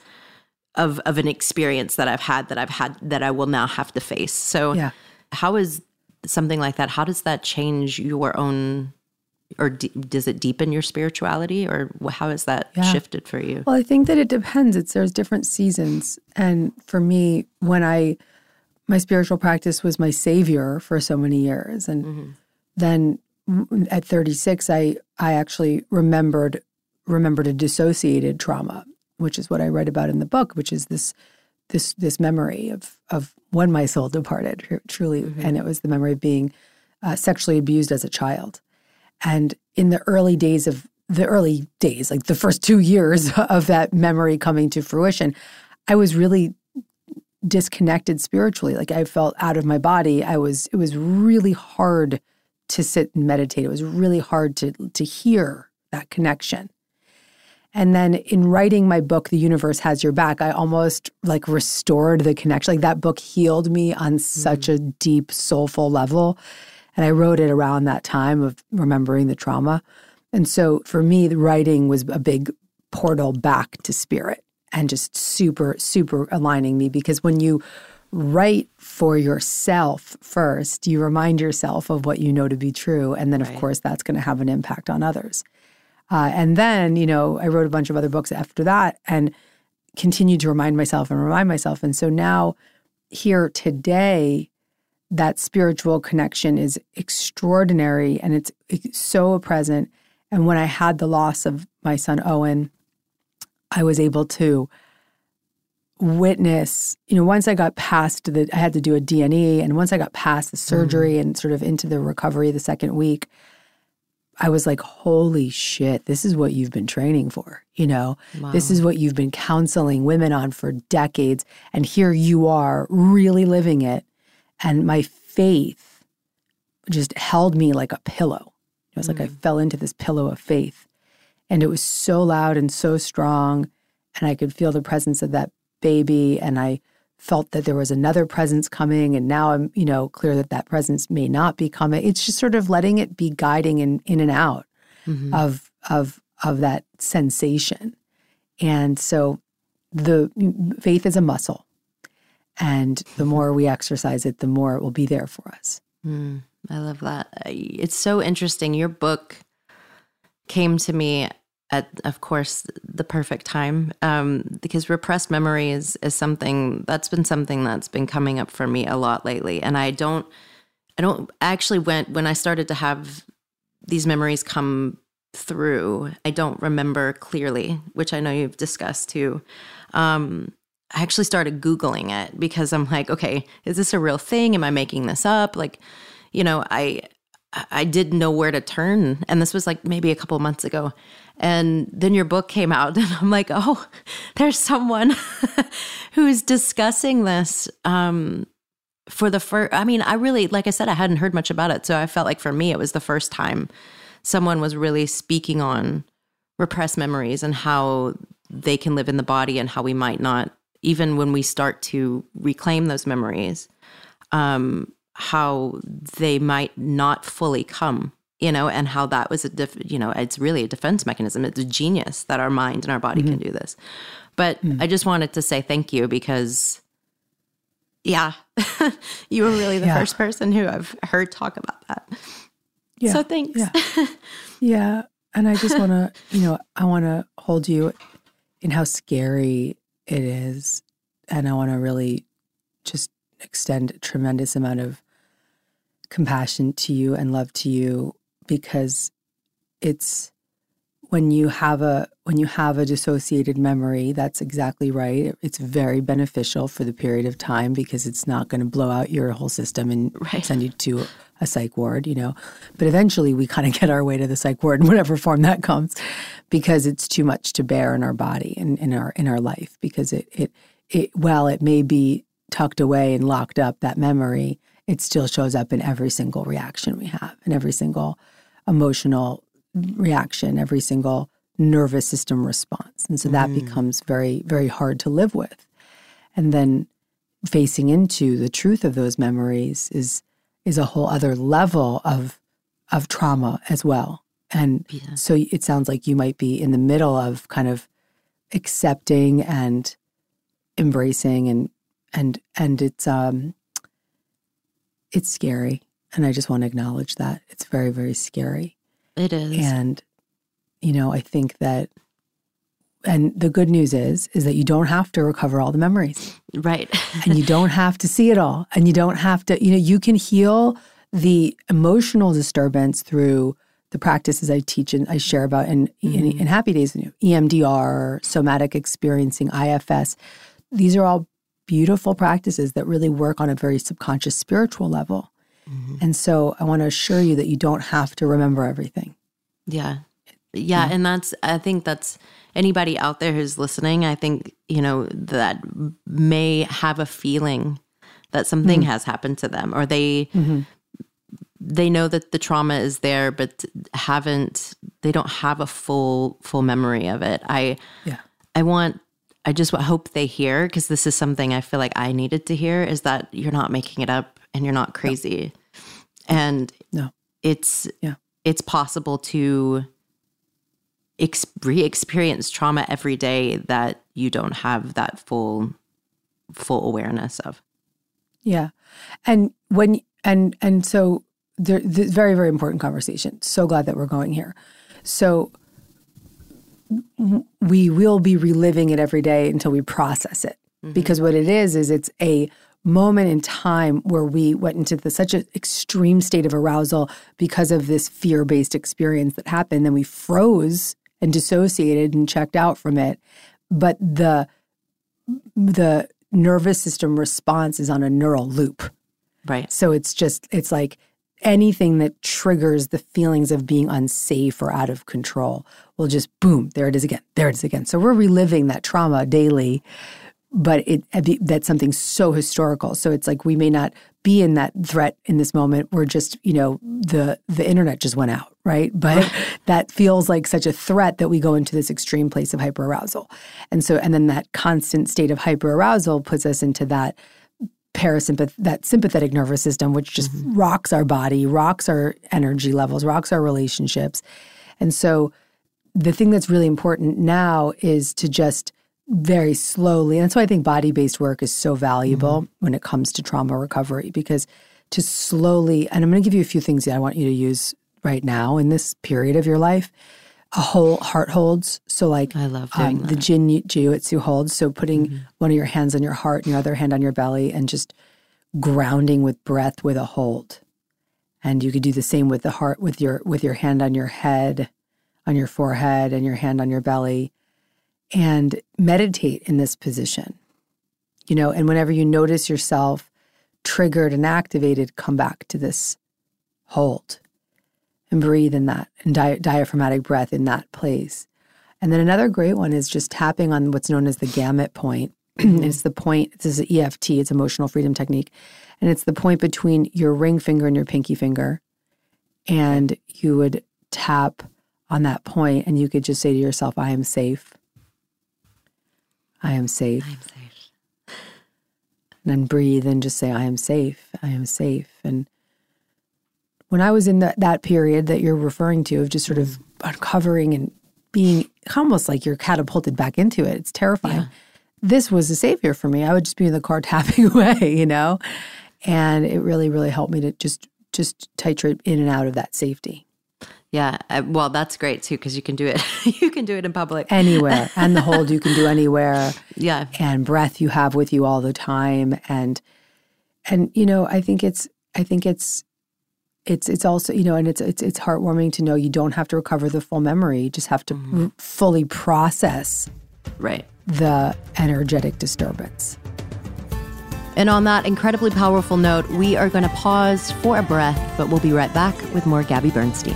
of an experience that I've had that I will now have to face. So, yeah. How is something like that? How does that change your own? Or does it deepen your spirituality, or how has that shifted for you? Well, I think that it depends. There's different seasons. And for me, when my spiritual practice was my savior for so many years. And then at 36, I actually remembered a dissociated trauma, which is what I write about in the book, which is this memory of when my soul departed, truly. And it was the memory of being sexually abused as a child. And in the early days, like the first 2 years of that memory coming to fruition, I was really disconnected spiritually. Like I felt out of my body. It was really hard to sit and meditate. It was really hard to hear that connection. And then in writing my book, The Universe Has Your Back, I almost like restored the connection. Like that book healed me on such a deep, soulful level. And I wrote it around that time of remembering the trauma. And so for me, the writing was a big portal back to spirit and just super, super aligning me. Because when you write for yourself first, you remind yourself of what you know to be true. And then, of course, that's going to have an impact on others. And then, I wrote a bunch of other books after that and continued to remind myself. And so now here today, that spiritual connection is extraordinary, and it's so present. And when I had the loss of my son, Owen, I was able to witness, once I got past I had to do a DNE, and once I got past the surgery and sort of into the recovery the second week, I was like, holy shit, this is what you've been training for, Wow. This is what you've been counseling women on for decades, and here you are really living it. And my faith just held me like a pillow. It was like I fell into this pillow of faith. And it was so loud and so strong. And I could feel the presence of that baby. And I felt that there was another presence coming. And now I'm, clear that presence may not be coming. It's just sort of letting it be guiding in and out of that sensation. And so the faith is a muscle. And the more we exercise it, the more it will be there for us. I love that. It's so interesting. Your book came to me at, of course, the perfect time, because repressed memory is something that's been coming up for me a lot lately. And when I started to have these memories come through, I don't remember clearly, which I know you've discussed too. I actually started Googling it because I'm like, okay, is this a real thing? Am I making this up? Like, I didn't know where to turn. And this was like maybe a couple months ago. And then your book came out and I'm like, oh, there's someone who's discussing this for the first, I really, like I said, I hadn't heard much about it. So I felt like for me, it was the first time someone was really speaking on repressed memories and how they can live in the body and how we might not, even when we start to reclaim those memories, how they might not fully come, and how that was it's really a defense mechanism. It's a genius that our mind and our body can do this. But I just wanted to say thank you because, you were really the first person who I've heard talk about that. Yeah. So thanks. Yeah. And I just want to, I want to hold you in how scary it is. And I want to really just extend a tremendous amount of compassion to you and love to you, because it's when you have a dissociated memory, that's exactly right. It's very beneficial for the period of time because it's not going to blow out your whole system and send you to a psych ward, But eventually we kind of get our way to the psych ward in whatever form that comes, because it's too much to bear in our body and in our life, because it may be tucked away and locked up, that memory, it still shows up in every single reaction we have, in every single emotional reaction, every single nervous system response. And so that becomes very, very hard to live with. And then facing into the truth of those memories is a whole other level of trauma as well. And so it sounds like you might be in the middle of kind of accepting and embracing, and it's scary. And I just want to acknowledge that. It's very, very scary. It is. And, you know, I think that, and the good news is that you don't have to recover all the memories. Right. And you don't have to see it all. And you don't have to, you know, you can heal the emotional disturbance through the practices I teach and I share about in Happy Days, EMDR, somatic experiencing, IFS. These are all beautiful practices that really work on a very subconscious spiritual level. Mm-hmm. And so I want to assure you that you don't have to remember everything. Yeah. And I think that's anybody out there who's listening, I think, you know, that may have a feeling that something has happened to them, or they know that the trauma is there, but they don't have a full memory of it. I hope they hear, because this is something I feel like I needed to hear, is that you're not making it up and you're not crazy. No. And it's possible to re-experience trauma every day that you don't have that full awareness of. Yeah. And so this very, very important conversation. So glad that we're going here. So we will be reliving it every day until we process it. Mm-hmm. Because what it is it's a moment in time where we went into such an extreme state of arousal because of this fear-based experience that happened. Then we froze and dissociated and checked out from it. But the nervous system response is on a neural loop. Right. So it's like anything that triggers the feelings of being unsafe or out of control will just boom, there it is again. There it is again. So we're reliving that trauma daily, but that's something so historical. So it's like we may not be in that threat in this moment. We're just, you know, the internet just went out, right? But that feels like such a threat that we go into this extreme place of hyperarousal. And then that constant state of hyperarousal puts us into that that sympathetic nervous system, which just rocks our body, rocks our energy levels, rocks our relationships. And so the thing that's really important now is to just very slowly, and that's why I think body-based work is so valuable when it comes to trauma recovery, because to slowly, and I'm going to give you a few things that I want you to use right now in this period of your life. A whole heart holds. So like I love the Jin Jiu-Jitsu holds. So putting one of your hands on your heart and your other hand on your belly and just grounding with breath with a hold. And you could do the same with the heart, with your hand on your head, on your forehead, and your hand on your belly. And meditate in this position. You know, and whenever you notice yourself triggered and activated, come back to this hold. And breathe in that, and diaphragmatic breath in that place. And then another great one is just tapping on what's known as the gamut point. It's the point, this is EFT, it's emotional freedom technique. And it's the point between your ring finger and your pinky finger. And you would tap on that point, and you could just say to yourself, I am safe. I am safe. I am safe. And then breathe and just say, I am safe. I am safe. And when I was in that period that you're referring to of just sort of uncovering and being almost like you're catapulted back into it, it's terrifying. Yeah. This was a savior for me. I would just be in the car tapping away, you know? And it really, really helped me to just titrate in and out of that safety. Yeah. Well, that's great too, because you can do it. You can do it in public. Anywhere. And the hold you can do anywhere. Yeah. And breath you have with you all the time. And you know, I think it's also, you know, and it's heartwarming to know you don't have to recover the full memory. You just have to fully process the energetic disturbance. And on that incredibly powerful note, we are going to pause for a breath, but we'll be right back with more Gabby Bernstein.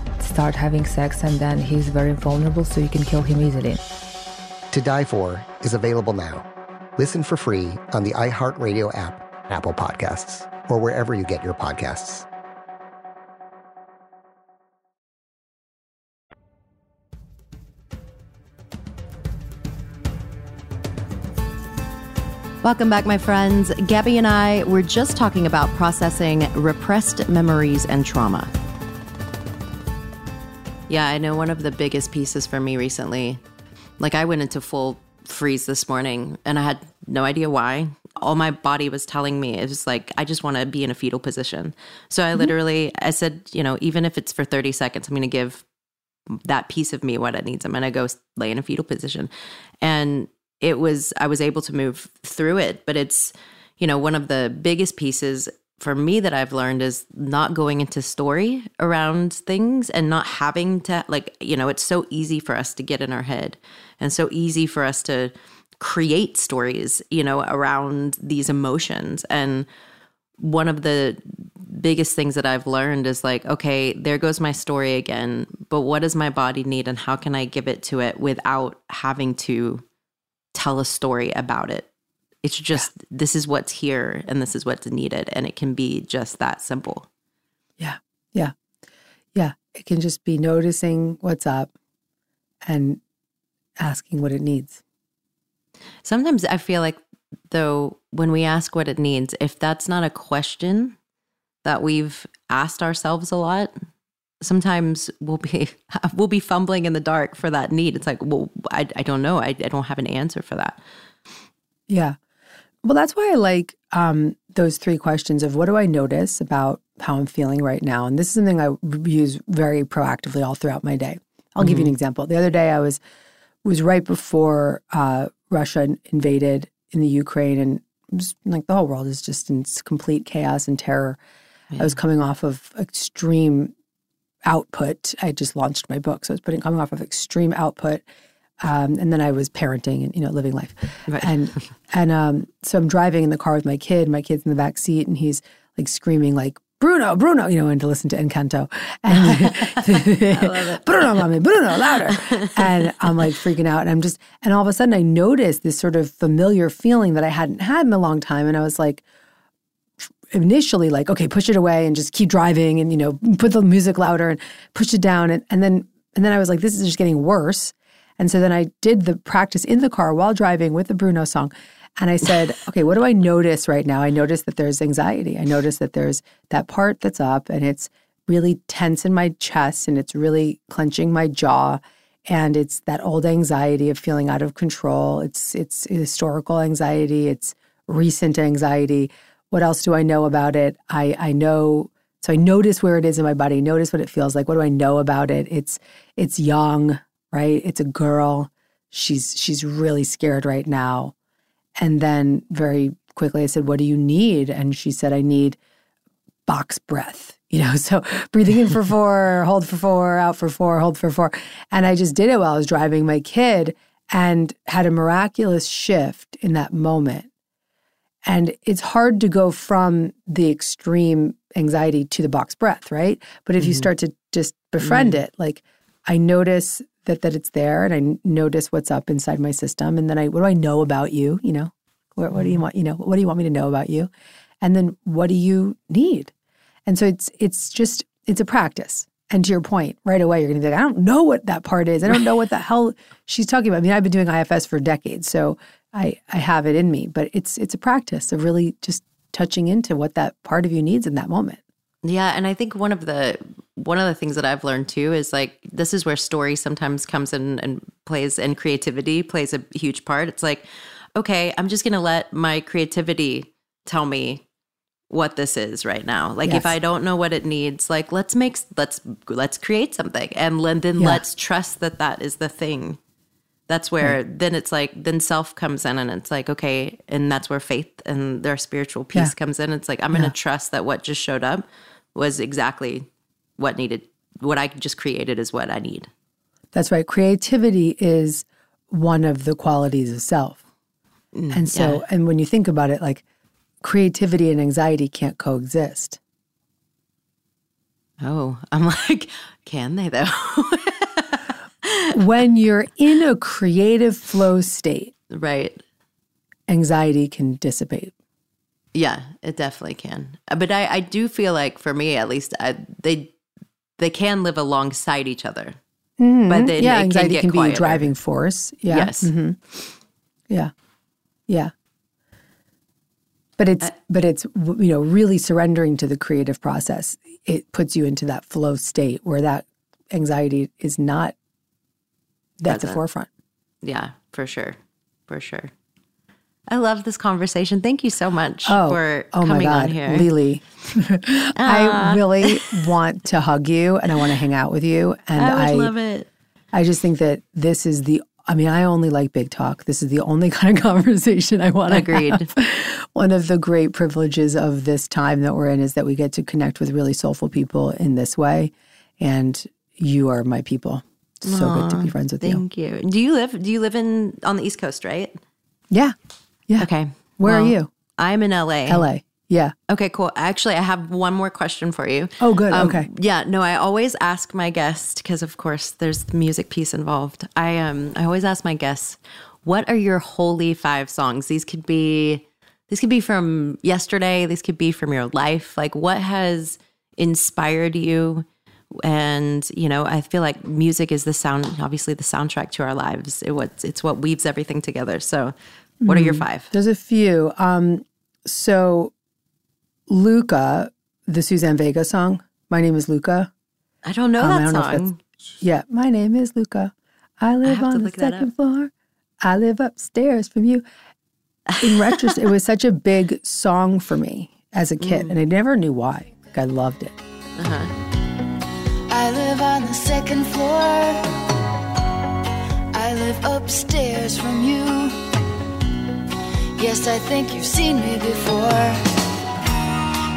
start having sex, and then he's very vulnerable, so you can kill him easily. To Die For is available now. Listen for free on the iHeartRadio app, Apple Podcasts, or wherever you get your podcasts. Welcome back, my friends. Gabby and I were just talking about processing repressed memories and trauma. Yeah, I know one of the biggest pieces for me recently, like I went into full freeze this morning and I had no idea why. All my body was telling me, it was like, I just want to be in a fetal position. So I literally, I said, you know, even if it's for 30 seconds, I'm going to give that piece of me what it needs. I'm going to go lay in a fetal position. And it was, I was able to move through it, but it's, you know, one of the biggest pieces for me that I've learned is not going into story around things and not having to, like, you know, it's so easy for us to get in our head and so easy for us to create stories, you know, around these emotions. And one of the biggest things that I've learned is like, okay, there goes my story again, but what does my body need and how can I give it to it without having to tell a story about it? It's just, yeah, this is what's here and this is what's needed. And it can be just that simple. Yeah. Yeah. Yeah. It can just be noticing what's up and asking what it needs. Sometimes I feel like, though, when we ask what it needs, if that's not a question that we've asked ourselves a lot, sometimes we'll be fumbling in the dark for that need. It's like, well, I don't know. I don't have an answer for that. Yeah. Well, that's why I like those three questions of what do I notice about how I'm feeling right now? And this is something I use very proactively all throughout my day. I'll give you an example. The other day I was right before Russia invaded in the Ukraine, and just, like, the whole world is just in complete chaos and terror. Yeah. I was coming off of extreme output. I just launched my book, so I was coming off of extreme output. And then I was parenting and, you know, living life. Right. And so I'm driving in the car with my kid. My kid's in the back seat, and he's, like, screaming, like, Bruno, Bruno, you know, and to listen to Encanto. And I love it. Bruno, mommy, Bruno, louder. And I'm, like, freaking out. And I'm just, and all of a sudden I noticed this sort of familiar feeling that I hadn't had in a long time. And I was like, initially, like, okay, push it away and just keep driving and, you know, put the music louder and push it down. And then I was like, this is just getting worse. And so then I did the practice in the car while driving with the Bruno song. And I said, okay, what do I notice right now? I notice that there's anxiety. I notice that there's that part that's up, and it's really tense in my chest, and it's really clenching my jaw. And it's that old anxiety of feeling out of control. It's historical anxiety. It's recent anxiety. What else do I know about it? I know. So I notice where it is in my body. Notice what it feels like. What do I know about it? It's young. Right? It's a girl. She's really scared right now. And then very quickly I said, what do you need? And she said, I need box breath. You know, so breathing in for four, hold for four, out for four, hold for four. And I just did it while I was driving my kid and had a miraculous shift in that moment. And it's hard to go from the extreme anxiety to the box breath, right? But if you start to just befriend it, like, I notice that it's there, and I notice what's up inside my system. And then what do I know about you? You know, what do you want? You know, what do you want me to know about you? And then what do you need? And so it's just a practice. And to your point, right away, you're going to be like, I don't know what that part is. I don't know what the hell she's talking about. I mean, I've been doing IFS for decades, so I have it in me. But it's a practice of really just touching into what that part of you needs in that moment. Yeah, and I think one of the things that I've learned too is, like, this is where story sometimes comes in and plays, and creativity plays a huge part. It's like, okay, I'm just going to let my creativity tell me what this is right now. Like, if I don't know what it needs, like, let's create something, and then let's trust that is the thing. That's where then it's like, then self comes in, and it's like, okay, and that's where faith and their spiritual peace comes in. It's like, I'm going to trust that what just showed up was exactly what I just created is what I need. That's right. Creativity is one of the qualities of self. And so, and when you think about it, like, creativity and anxiety can't coexist. Oh, I'm like, can they though? When you're in a creative flow state, right, anxiety can dissipate. Yeah, it definitely can. But I do feel like, for me at least, they can live alongside each other. Mm-hmm. But then anxiety can be a driving force. Yeah. Yes. Mm-hmm. Yeah. Yeah. But it's you know, really surrendering to the creative process. It puts you into that flow state where that anxiety is not at the forefront. Yeah, for sure. For sure. I love this conversation. Thank you so much for coming on here. Oh, my God, Lily. I really want to hug you, and I want to hang out with you. And I love it. I just think that this is I only like big talk. This is the only kind of conversation I want to have. One of the great privileges of this time that we're in is that we get to connect with really soulful people in this way. And you are my people. It's so good to be friends with you. Thank you. Do you live on the East Coast, right? Yeah. Yeah. Okay. Where are you? I'm in LA. Yeah. Okay, cool. Actually, I have one more question for you. Oh, good. Okay. Yeah. No, I always ask my guests, because of course there's the music piece involved. I always ask my guests, what are your holy 5 songs? These could be from yesterday. These could be from your life. Like, what has inspired you? And, you know, I feel like music is the soundtrack to our lives. It's what weaves everything together. So what are your 5? There's a few. So Luca, the Suzanne Vega song, My Name is Luca. I don't know that song. Yeah, My Name is Luca. I live on the 2nd floor. I live upstairs from you. In retrospect, it was such a big song for me as a kid, and I never knew why. Like, I loved it. I live on the second floor. I live upstairs from you. Yes, I think you've seen me before.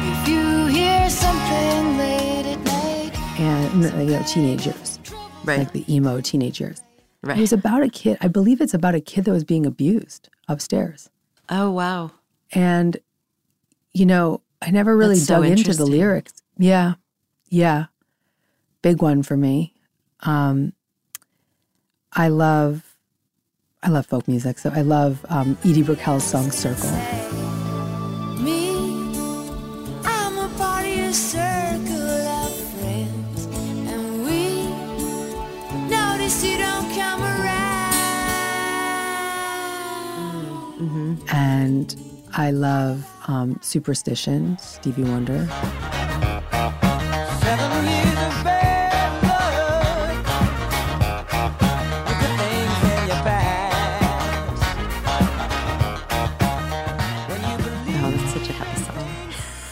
If you hear something late at night. And, you know, teenagers. Right. Like the emo teenagers. Right. It was about a kid. I believe it's about a kid that was being abused upstairs. Oh, wow. And, you know, I never really dug into the lyrics. Yeah. Yeah. Big one for me. I love folk music, so I love Edie Brickell's song Circle. Me, I'm a part of your circle of friends, and we notice you don't come around. And I love Superstition, Stevie Wonder.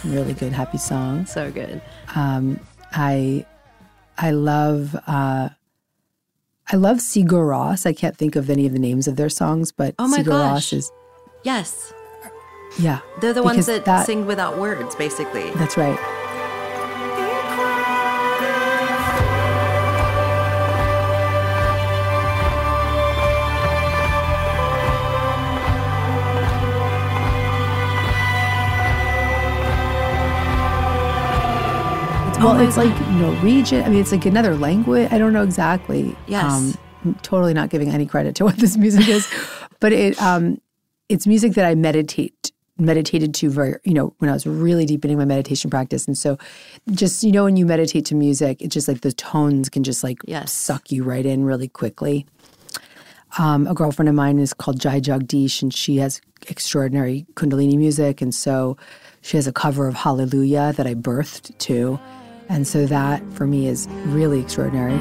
Really good, happy song. So good. I love Sigur Rós. I can't think of any of the names of their songs, but Sigur Rós is... Yes. Yeah. They're the ones that sing without words, basically. That's right. Well, it's like Norwegian. I mean, it's like another language. I don't know exactly. Yes. I'm totally not giving any credit to what this music is. But it's music that I meditated to very, when I was really deepening my meditation practice. And so just, when you meditate to music, it's just like the tones can just suck you right in really quickly. A girlfriend of mine is called Jai Jagdish, and she has extraordinary Kundalini music. And so she has a cover of Hallelujah that I birthed to. And so that, for me, is really extraordinary.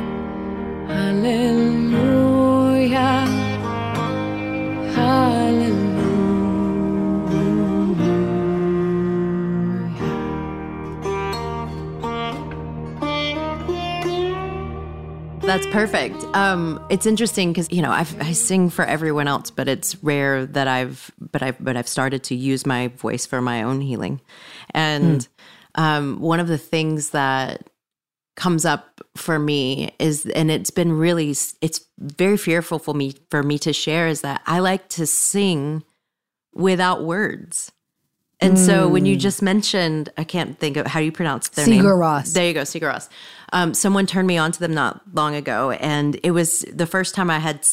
Hallelujah, hallelujah. That's perfect. It's interesting because, I sing for everyone else, but it's rare that I've started to use my voice for my own healing. And... one of the things that comes up for me is, and it's very fearful for me to share, is that I like to sing without words. And so when you just mentioned, I can't think of how you pronounce their name. Sigur Rós. There you go, Sigur Rós. Someone turned me on to them not long ago, and it was the first time I had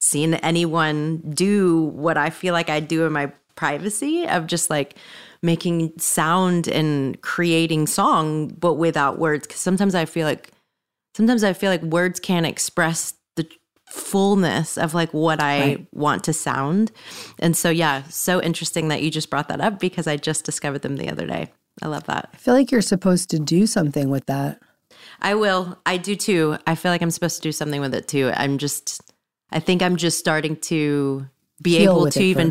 seen anyone do what I feel like I do in my privacy of just making sound and creating song, but without words. Because sometimes I feel like words can't express the fullness of what I want to sound. And so, so interesting that you just brought that up, because I just discovered them the other day. I love that. I feel like you're supposed to do something with that. I will. I do too. I feel like I'm supposed to do something with it too. I think I'm just starting to be able to even,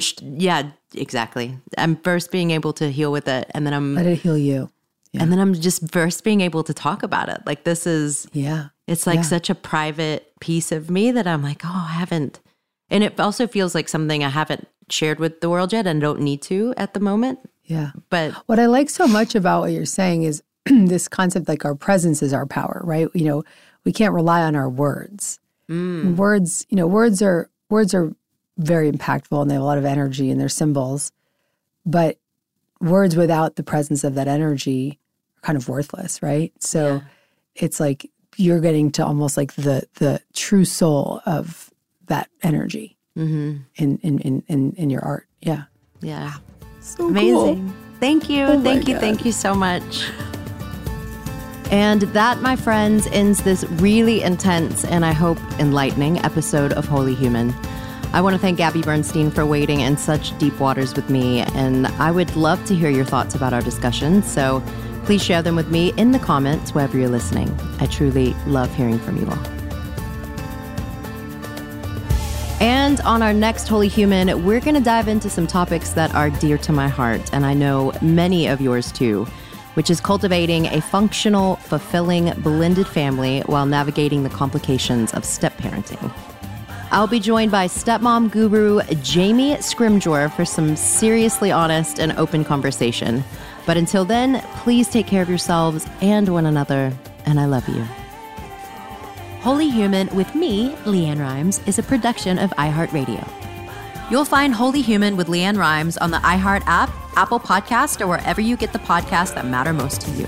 exactly. I'm first being able to heal with it, and then let it heal you. Yeah. And then I'm just first being able to talk about it. It's such a private piece of me that I'm like, oh, I haven't. And it also feels like something I haven't shared with the world yet and don't need to at the moment. Yeah. But what I like so much about what you're saying is this concept, our presence is our power, right? We can't rely on our words. Words, words are very impactful, and they have a lot of energy and they're symbols. But words without the presence of that energy are kind of worthless, right? So it's like you're getting to almost the true soul of that energy in your art. Yeah. Yeah. So amazing. Cool. Thank you. Oh thank you. God. Thank you so much. And that, my friends, ends this really intense and I hope enlightening episode of Holy Human. I want to thank Gabby Bernstein for wading in such deep waters with me, and I would love to hear your thoughts about our discussion, so please share them with me in the comments wherever you're listening. I truly love hearing from you all. And And on our next Holy Human, we're going to dive into some topics that are dear to my heart, and I know many of yours too, which is cultivating a functional, fulfilling, blended family while navigating the complications of step-parenting. I'll be joined by stepmom guru Jamie Scrimgeour for some seriously honest and open conversation. But until then, please take care of yourselves and one another, and I love you. Holy Human with me, LeAnn Rimes, is a production of iHeartRadio. You'll find Holy Human with LeAnn Rimes on the iHeart app, Apple Podcasts, or wherever you get the podcasts that matter most to you.